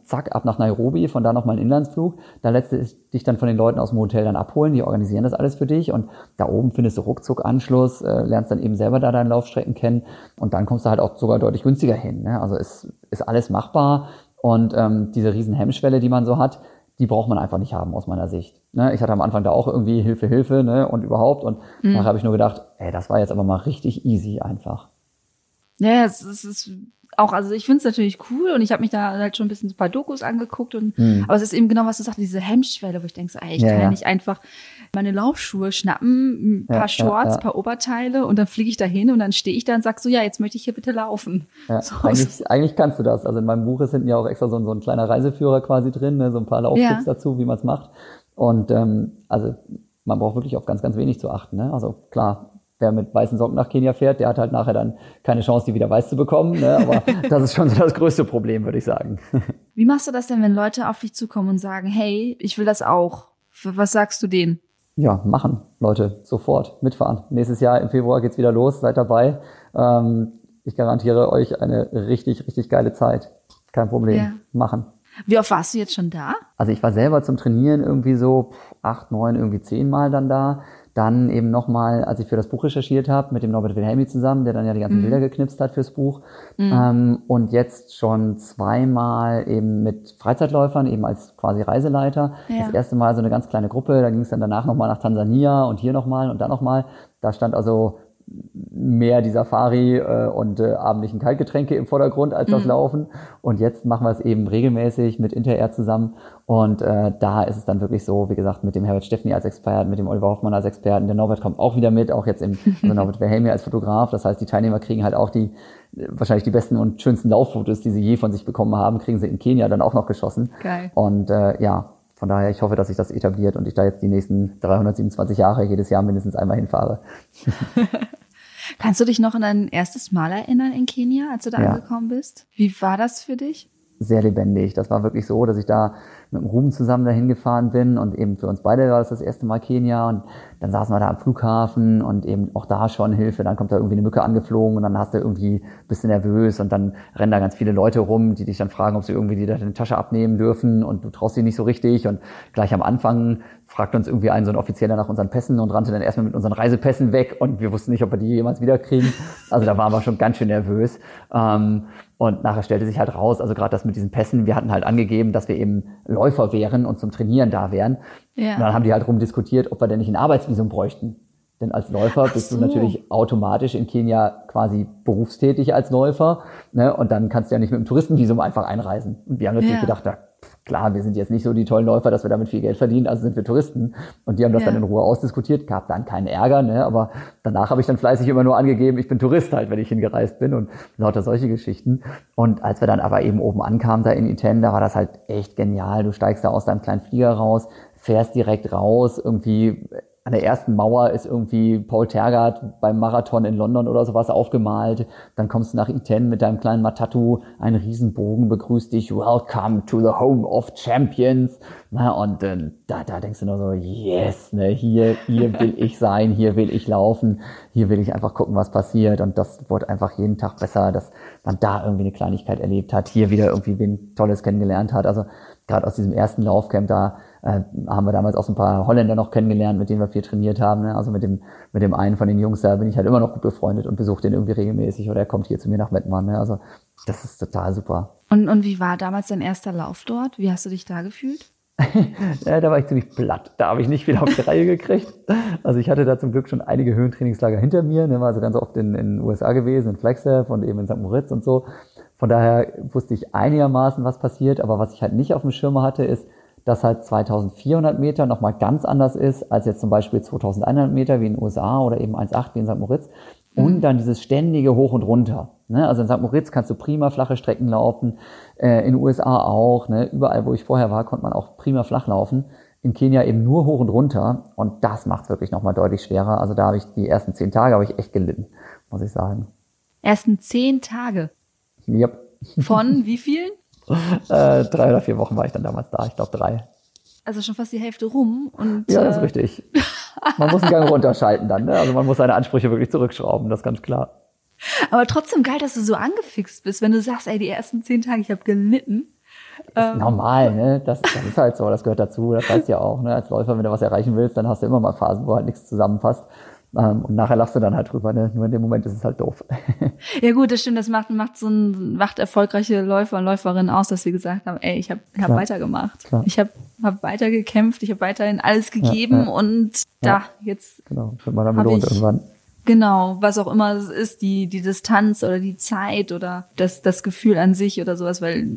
zack, ab nach Nairobi, von da nochmal einen Inlandsflug, da lässt du dich dann von den Leuten aus dem Hotel dann abholen, die organisieren das alles für dich und da oben findest du ruckzuck Anschluss, lernst dann eben selber da deine Laufstrecken kennen und dann kommst du halt auch sogar deutlich günstiger hin, ne? Also es ist alles machbar und diese riesen Hemmschwelle, die man so hat, die braucht man einfach nicht haben aus meiner Sicht. Ne? Ich hatte am Anfang da auch irgendwie Hilfe, ne? Und überhaupt. Und nachher habe ich nur gedacht, ey, das war jetzt aber mal richtig easy einfach. Ja, es ist auch, also ich finde es natürlich cool und ich habe mich da halt schon ein bisschen so ein paar Dokus angeguckt. Und aber es ist eben genau, was du sagst, diese Hemmschwelle, wo ich denke, so, ey, ich kann ja nicht einfach meine Laufschuhe schnappen, ein paar Shorts, ein paar Oberteile und dann fliege ich da hin und dann stehe ich da und sag so, ja, jetzt möchte ich hier bitte laufen. Ja, so. Eigentlich kannst du das. Also in meinem Buch ist hinten ja auch extra so ein kleiner Reiseführer quasi drin, ne? So ein paar Lauftipps dazu, wie man es macht. Und also man braucht wirklich auf ganz, ganz wenig zu achten, ne? Also klar, wer mit weißen Socken nach Kenia fährt, der hat halt nachher dann keine Chance, die wieder weiß zu bekommen. Ne? Aber das ist schon so das größte Problem, würde ich sagen. Wie machst du das denn, wenn Leute auf dich zukommen und sagen, hey, ich will das auch? Was sagst du denen? Ja, machen, Leute, sofort, mitfahren. Nächstes Jahr im Februar geht's wieder los, seid dabei. Ich garantiere euch eine richtig, richtig geile Zeit. Kein Problem, machen. Wie oft warst du jetzt schon da? Also ich war selber zum Trainieren irgendwie so 8, 9, irgendwie 10 Mal dann da. Dann eben nochmal, als ich für das Buch recherchiert habe, mit dem Norbert Wilhelmi zusammen, der dann ja die ganzen Bilder geknipst hat fürs Buch. Und jetzt schon 2 Mal eben mit Freizeitläufern, eben als quasi Reiseleiter. Ja. Das erste Mal so eine ganz kleine Gruppe, da ging es dann danach nochmal nach Tansania und hier nochmal und da nochmal. Da stand also mehr die Safari und abendlichen Kaltgetränke im Vordergrund als das Laufen. Und jetzt machen wir es eben regelmäßig mit Interair zusammen. Und da ist es dann wirklich so, wie gesagt, mit dem Herbert Steffny als Experten, mit dem Oliver Hoffmann als Experten. Der Norbert kommt auch wieder mit, auch jetzt also Norbert Wilhelmi als Fotograf. Das heißt, die Teilnehmer kriegen halt auch wahrscheinlich die besten und schönsten Lauffotos, die sie je von sich bekommen haben, kriegen sie in Kenia dann auch noch geschossen. Geil. Und von daher, ich hoffe, dass sich das etabliert und ich da jetzt die nächsten 327 Jahre jedes Jahr mindestens einmal hinfahre. Kannst du dich noch an dein erstes Mal erinnern in Kenia, als du da angekommen bist? Wie war das für dich? Sehr lebendig. Das war wirklich so, dass ich da mit dem Ruben zusammen dahin gefahren bin und eben für uns beide war das erste Mal Kenia und dann saßen wir da am Flughafen und eben auch da schon Hilfe, dann kommt da irgendwie eine Mücke angeflogen und dann hast du irgendwie ein bisschen nervös und dann rennen da ganz viele Leute rum, die dich dann fragen, ob sie irgendwie dir deine Tasche abnehmen dürfen und du traust sie nicht so richtig und gleich am Anfang fragte uns irgendwie so ein Offizieller nach unseren Pässen und rannte dann erstmal mit unseren Reisepässen weg und wir wussten nicht, ob wir die jemals wiederkriegen. Also da waren wir schon ganz schön nervös. Und nachher stellte sich halt raus, also gerade das mit diesen Pässen, wir hatten halt angegeben, dass wir eben Läufer wären und zum Trainieren da wären. Ja. Und dann haben die halt rumdiskutiert, ob wir denn nicht ein Arbeitsvisum bräuchten. Denn als Läufer bist du natürlich automatisch in Kenia quasi berufstätig als Läufer, ne? Und dann kannst du ja nicht mit dem Touristenvisum einfach einreisen. Und wir haben natürlich gedacht, na, klar, wir sind jetzt nicht so die tollen Läufer, dass wir damit viel Geld verdienen, also sind wir Touristen. Und die haben das dann in Ruhe ausdiskutiert, gab dann keinen Ärger, ne? Aber danach habe ich dann fleißig immer nur angegeben, ich bin Tourist halt, wenn ich hingereist bin und lauter solche Geschichten. Und als wir dann aber eben oben ankamen da in Iten, da war das halt echt genial. Du steigst da aus deinem kleinen Flieger raus, fährst direkt raus, irgendwie an der ersten Mauer ist irgendwie Paul Tergat beim Marathon in London oder sowas aufgemalt. Dann kommst du nach Iten mit deinem kleinen Matatu, einen Riesenbogen begrüßt dich, welcome to the home of champions. Na, und da denkst du nur so, yes, ne, hier will ich sein, hier will ich laufen, hier will ich einfach gucken, was passiert. Und das wurde einfach jeden Tag besser, dass man da irgendwie eine Kleinigkeit erlebt hat, hier wieder irgendwie wen Tolles kennengelernt hat. Also gerade aus diesem ersten Laufcamp da, haben wir damals auch so ein paar Holländer noch kennengelernt, mit denen wir viel trainiert haben, ne? Also mit dem einen von den Jungs, da bin ich halt immer noch gut befreundet und besuche den irgendwie regelmäßig oder er kommt hier zu mir nach Mettmann, ne? Also das ist total super. Und wie war damals dein erster Lauf dort? Wie hast du dich da gefühlt? Ja, da war ich ziemlich platt. Da habe ich nicht viel auf die Reihe gekriegt. Also ich hatte da zum Glück schon einige Höhentrainingslager hinter mir, ne? War also ganz oft in den USA gewesen, in Flagstaff und eben in St. Moritz und so. Von daher wusste ich einigermaßen, was passiert, aber was ich halt nicht auf dem Schirm hatte, ist, dass halt 2400 Meter nochmal ganz anders ist, als jetzt zum Beispiel 2100 Meter wie in den USA oder eben 1,8 wie in St. Moritz. Und dann dieses ständige Hoch und Runter. Ne? Also in St. Moritz kannst du prima flache Strecken laufen, in den USA auch. Ne? Überall, wo ich vorher war, konnte man auch prima flach laufen. In Kenia eben nur hoch und runter. Und das macht es wirklich nochmal deutlich schwerer. Also da habe ich die ersten 10 Tage habe ich echt gelitten, muss ich sagen. Ersten 10 Tage? Yep. Von wie vielen? 3 oder 4 Wochen war ich dann damals da, ich glaube 3. Also schon fast die Hälfte rum. Und, ja, das ist richtig. Man muss einen Gang runterschalten dann, ne? Also man muss seine Ansprüche wirklich zurückschrauben, das ist ganz klar. Aber trotzdem geil, dass du so angefixt bist, wenn du sagst, ey, die ersten 10 Tage, ich habe gelitten. Ist normal, ne? Das ist halt so, das gehört dazu, das heißt ja auch, ne? Als Läufer, wenn du was erreichen willst, dann hast du immer mal Phasen, wo halt nichts zusammenpasst. Und nachher lachst du dann halt drüber, ne? Nur in dem Moment ist es halt doof. Ja gut, das stimmt, das macht erfolgreiche Läufer und Läuferinnen aus, dass wir gesagt haben, ey, ich hab weitergemacht. Klar. Ich hab weitergekämpft, ich habe weiterhin alles gegeben und jetzt wird man damit lohnt irgendwann. Genau, was auch immer es ist, die Distanz oder die Zeit oder das Gefühl an sich oder sowas, weil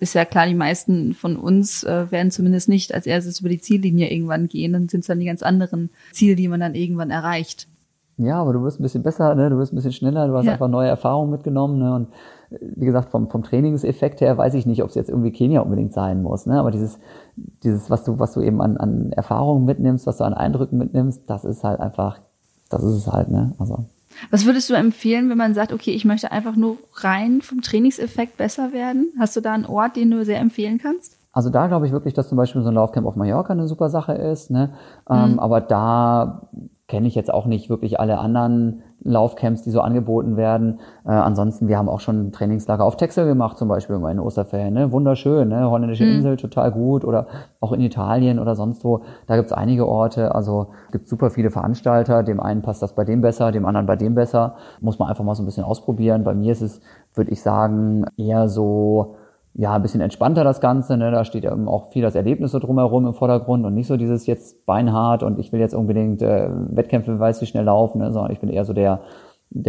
ist ja klar, die meisten von uns werden zumindest nicht als erstes über die Ziellinie irgendwann gehen, dann sind es dann die ganz anderen Ziele, die man dann irgendwann erreicht. Ja, aber du wirst ein bisschen besser, ne? Du wirst ein bisschen schneller, du hast einfach neue Erfahrungen mitgenommen, ne? Und wie gesagt, vom Trainingseffekt her weiß ich nicht, ob es jetzt irgendwie Kenia unbedingt sein muss, ne? Aber dieses was du eben an Erfahrungen mitnimmst, was du an Eindrücken mitnimmst, das ist halt einfach. Das ist es halt, ne? Also. Was würdest du empfehlen, wenn man sagt, okay, ich möchte einfach nur rein vom Trainingseffekt besser werden? Hast du da einen Ort, den du sehr empfehlen kannst? Also da glaube ich wirklich, dass zum Beispiel so ein Laufcamp auf Mallorca eine super Sache ist, ne? Aber da kenne ich jetzt auch nicht wirklich alle anderen Laufcamps, die so angeboten werden. Ansonsten, wir haben auch schon ein Trainingslager auf Texel gemacht, zum Beispiel in Osterferien, ne? Wunderschön, ne? Holländische Insel, total gut. Oder auch in Italien oder sonst wo. Da gibt's einige Orte, also gibt's super viele Veranstalter. Dem einen passt das bei dem besser, dem anderen bei dem besser. Muss man einfach mal so ein bisschen ausprobieren. Bei mir ist es, würde ich sagen, eher so, ja, ein bisschen entspannter das Ganze, ne? Da steht ja eben auch viel das Erlebnis so drumherum im Vordergrund und nicht so dieses jetzt beinhart und ich will jetzt unbedingt Wettkämpfe, weiß wie schnell laufen, ne? Sondern ich bin eher so der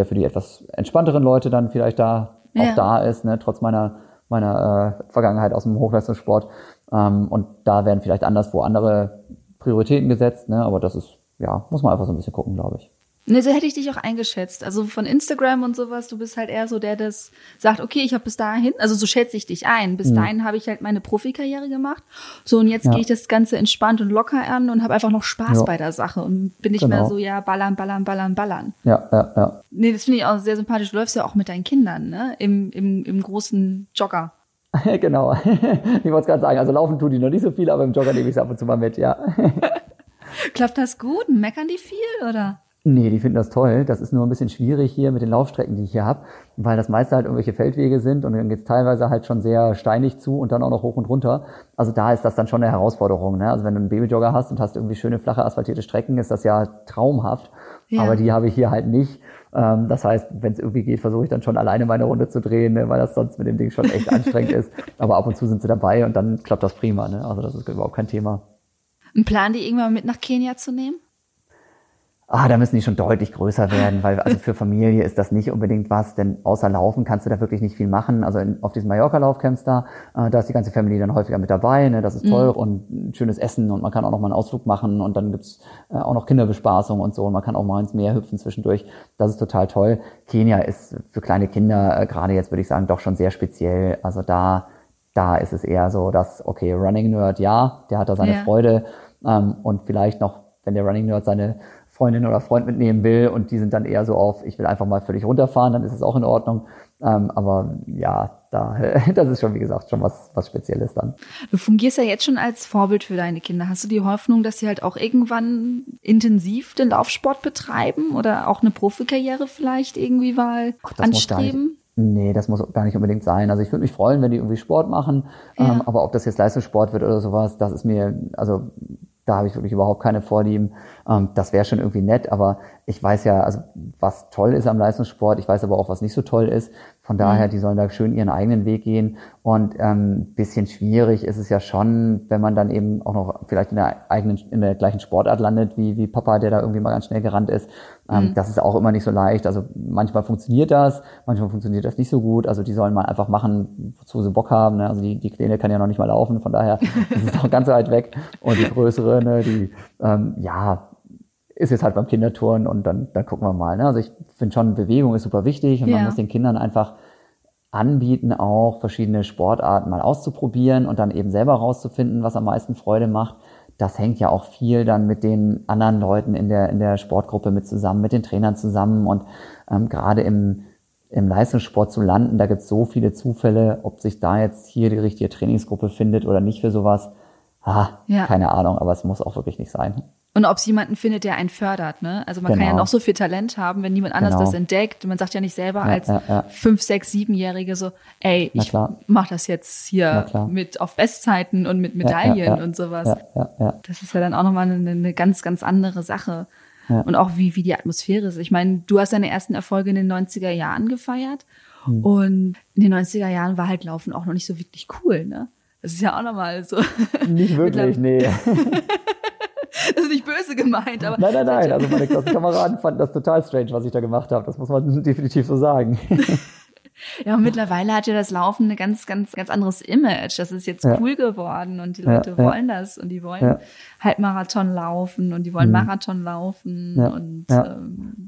für die etwas entspannteren Leute dann vielleicht da auch da ist, ne? Trotz meiner Vergangenheit aus dem Hochleistungssport. Und da werden vielleicht anderswo andere Prioritäten gesetzt, ne? Aber das ist, ja, muss man einfach so ein bisschen gucken, glaube ich. Ne, so hätte ich dich auch eingeschätzt. Also von Instagram und sowas, du bist halt eher so der, das sagt, okay, ich habe bis dahin, also so schätze ich dich ein, bis dahin habe ich halt meine Profikarriere gemacht. So, und jetzt gehe ich das Ganze entspannt und locker an und habe einfach noch Spaß bei der Sache und bin nicht mehr so, ballern. Ja. Nee, das finde ich auch sehr sympathisch. Du läufst ja auch mit deinen Kindern, ne? Im großen Jogger. Genau. Ich wollte es gerade sagen, also laufen tun die noch nicht so viel, aber im Jogger nehme ich es ab und zu mal mit, ja. Klappt das gut? Meckern die viel, oder? Nee, die finden das toll. Das ist nur ein bisschen schwierig hier mit den Laufstrecken, die ich hier habe, weil das meiste halt irgendwelche Feldwege sind und dann geht's teilweise halt schon sehr steinig zu und dann auch noch hoch und runter. Also da ist das dann schon eine Herausforderung, ne? Also wenn du einen Babyjogger hast und hast irgendwie schöne, flache, asphaltierte Strecken, ist das ja traumhaft. Ja. Aber die habe ich hier halt nicht. Das heißt, wenn es irgendwie geht, versuche ich dann schon alleine meine Runde zu drehen, ne? Weil das sonst mit dem Ding schon echt anstrengend ist. Aber ab und zu sind sie dabei und dann klappt das prima, ne? Also das ist überhaupt kein Thema. Ein Plan, die irgendwann mit nach Kenia zu nehmen? da müssen die schon deutlich größer werden, weil also für Familie ist das nicht unbedingt was, denn außer Laufen kannst du da wirklich nicht viel machen. Also auf diesen Mallorca-Laufcamps da ist die ganze Familie dann häufiger mit dabei, ne? Das ist toll und schönes Essen und man kann auch noch mal einen Ausflug machen und dann gibt's auch noch Kinderbespaßung und so und man kann auch mal ins Meer hüpfen zwischendurch. Das ist total toll. Kenia ist für kleine Kinder gerade jetzt, würde ich sagen, doch schon sehr speziell. Also da ist es eher so, dass, okay, Running Nerd, ja, der hat da seine Freude und vielleicht noch, wenn der Running Nerd seine Freundin oder Freund mitnehmen will und die sind dann eher so auf, ich will einfach mal völlig runterfahren, dann ist es auch in Ordnung. Aber ja, das ist schon, wie gesagt, schon was Spezielles dann. Du fungierst ja jetzt schon als Vorbild für deine Kinder. Hast du die Hoffnung, dass sie halt auch irgendwann intensiv den Laufsport betreiben oder auch eine Profikarriere vielleicht irgendwie mal anstreben? Nee, das muss gar nicht unbedingt sein. Also ich würde mich freuen, wenn die irgendwie Sport machen, aber ob das jetzt Leistungssport wird oder sowas, das ist mir, also da habe ich wirklich überhaupt keine Vorlieben. Das wäre schon irgendwie nett, aber ich weiß ja, also was toll ist am Leistungssport, ich weiß aber auch, was nicht so toll ist. Von daher, die sollen da schön ihren eigenen Weg gehen. Und bisschen schwierig ist es ja schon, wenn man dann eben auch noch vielleicht in der gleichen Sportart landet wie Papa, der da irgendwie mal ganz schnell gerannt ist. Das ist auch immer nicht so leicht. Also manchmal funktioniert das, manchmal funktioniert das nicht so gut. Also die sollen mal einfach machen, wozu sie Bock haben. Ne? Also die Kleine kann ja noch nicht mal laufen, von daher ist es auch ganz weit weg. Und die Größere, ne, die ist jetzt halt beim Kinderturnen und dann gucken wir mal. Ne? Also ich finde schon, Bewegung ist super wichtig und man muss den Kindern einfach anbieten, auch verschiedene Sportarten mal auszuprobieren und dann eben selber rauszufinden, was am meisten Freude macht. Das hängt ja auch viel dann mit den anderen Leuten in der Sportgruppe mit zusammen, mit den Trainern zusammen und gerade im Leistungssport zu landen, da gibt es so viele Zufälle, ob sich da jetzt hier die richtige Trainingsgruppe findet oder nicht für sowas. Keine Ahnung, aber es muss auch wirklich nicht sein. Und ob es jemanden findet, der einen fördert, ne? Also man kann ja noch so viel Talent haben, wenn niemand anders das entdeckt. Man sagt ja nicht selber als 5-, 6-, 7-Jährige so, ey, ich mach das jetzt hier mit auf Bestzeiten und mit Medaillen und sowas. Das ist ja dann auch nochmal eine ganz, ganz andere Sache. Ja. Und auch wie die Atmosphäre ist. Ich meine, du hast deine ersten Erfolge in den 90er Jahren gefeiert. Und in den 90er Jahren war halt Laufen auch noch nicht so wirklich cool, ne? Das ist ja auch nochmal so. Nicht wirklich, nee. Das ist nicht böse gemeint, aber... Nein, also meine Klassenkameraden fanden das total strange, was ich da gemacht habe. Das muss man definitiv so sagen. Ja, und mittlerweile hat ja das Laufen ein ganz, ganz, ganz anderes Image. Das ist jetzt cool geworden und die Leute wollen das und die wollen Halbmarathon laufen und die wollen Marathon laufen.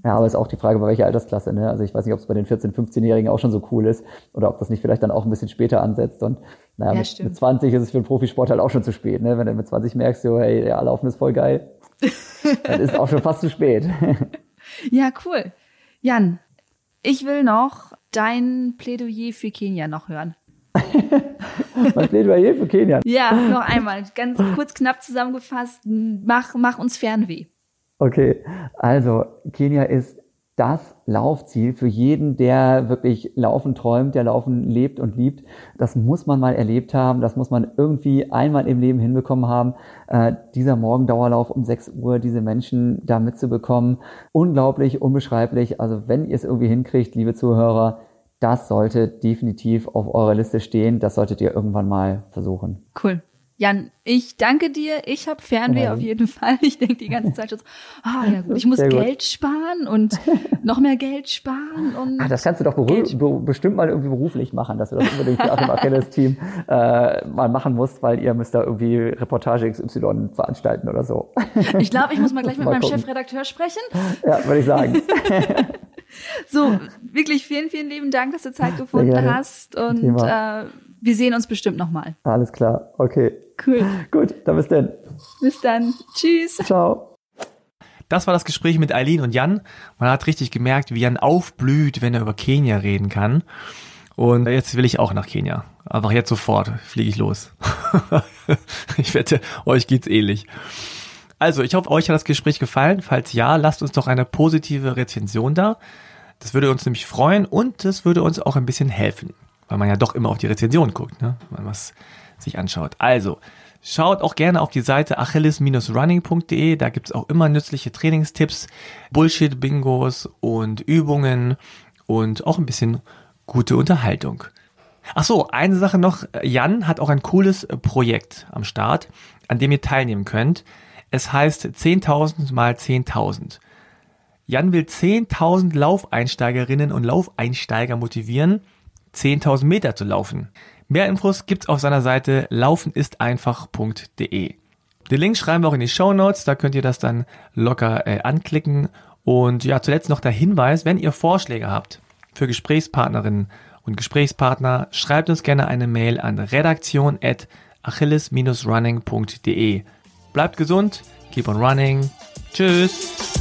Aber ist auch die Frage, bei welcher Altersklasse, ne? Also ich weiß nicht, ob es bei den 14-, 15-Jährigen auch schon so cool ist oder ob das nicht vielleicht dann auch ein bisschen später ansetzt und mit 20 ist es für einen Profisport halt auch schon zu spät, ne? Wenn du mit 20 merkst, so, hey, ja, Laufen ist voll geil, dann ist auch schon fast zu spät. Ja, cool. Jan, ich will noch dein Plädoyer für Kenia noch hören. Mein Plädoyer für Kenia? Ja, noch einmal, ganz kurz, knapp zusammengefasst, mach uns Fernweh. Okay, also Kenia ist das Laufziel für jeden, der wirklich Laufen träumt, der Laufen lebt und liebt. Das muss man mal erlebt haben, das muss man irgendwie einmal im Leben hinbekommen haben. Dieser Morgendauerlauf um 6 Uhr, diese Menschen da mitzubekommen, unglaublich, unbeschreiblich. Also wenn ihr es irgendwie hinkriegt, liebe Zuhörer, das sollte definitiv auf eurer Liste stehen. Das solltet ihr irgendwann mal versuchen. Cool. Jan, ich danke dir. Ich habe Fernweh auf jeden Fall. Ich denke die ganze Zeit schon so, ja gut, ich muss Geld sparen und noch mehr Geld sparen. Und das kannst du doch bestimmt mal irgendwie beruflich machen, dass du das unbedingt auch im Achilles-Team mal machen musst, weil ihr müsst da irgendwie Reportage XY veranstalten oder so. Ich glaube, ich muss mal gleich mit meinem Chefredakteur sprechen. Ja, würde ich sagen. So, wirklich vielen, vielen lieben Dank, dass du Zeit gefunden hast und wir sehen uns bestimmt nochmal. Alles klar, okay. Cool. Gut, dann bis dann. Bis dann. Tschüss. Ciao. Das war das Gespräch mit Eileen und Jan. Man hat richtig gemerkt, wie Jan aufblüht, wenn er über Kenia reden kann. Und jetzt will ich auch nach Kenia. Einfach jetzt sofort fliege ich los. Ich wette, euch geht's ähnlich. Also, ich hoffe, euch hat das Gespräch gefallen. Falls ja, lasst uns doch eine positive Rezension da. Das würde uns nämlich freuen und das würde uns auch ein bisschen helfen. Weil man ja doch immer auf die Rezension guckt, ne? Wenn man was sich anschaut. Also, schaut auch gerne auf die Seite achilles-running.de. Da gibt's auch immer nützliche Trainingstipps, Bullshit-Bingos und Übungen und auch ein bisschen gute Unterhaltung. Ach so, eine Sache noch. Jan hat auch ein cooles Projekt am Start, an dem ihr teilnehmen könnt. Es heißt 10.000 mal 10.000. Jan will 10.000 Laufeinsteigerinnen und Laufeinsteiger motivieren, 10.000 Meter zu laufen. Mehr Infos gibt's auf seiner Seite laufenisteinfach.de. Den Link schreiben wir auch in die Shownotes, da könnt ihr das dann locker anklicken. Und ja, zuletzt noch der Hinweis, wenn ihr Vorschläge habt für Gesprächspartnerinnen und Gesprächspartner, schreibt uns gerne eine Mail an redaktion@achilles-running.de. Bleibt gesund, keep on running. Tschüss!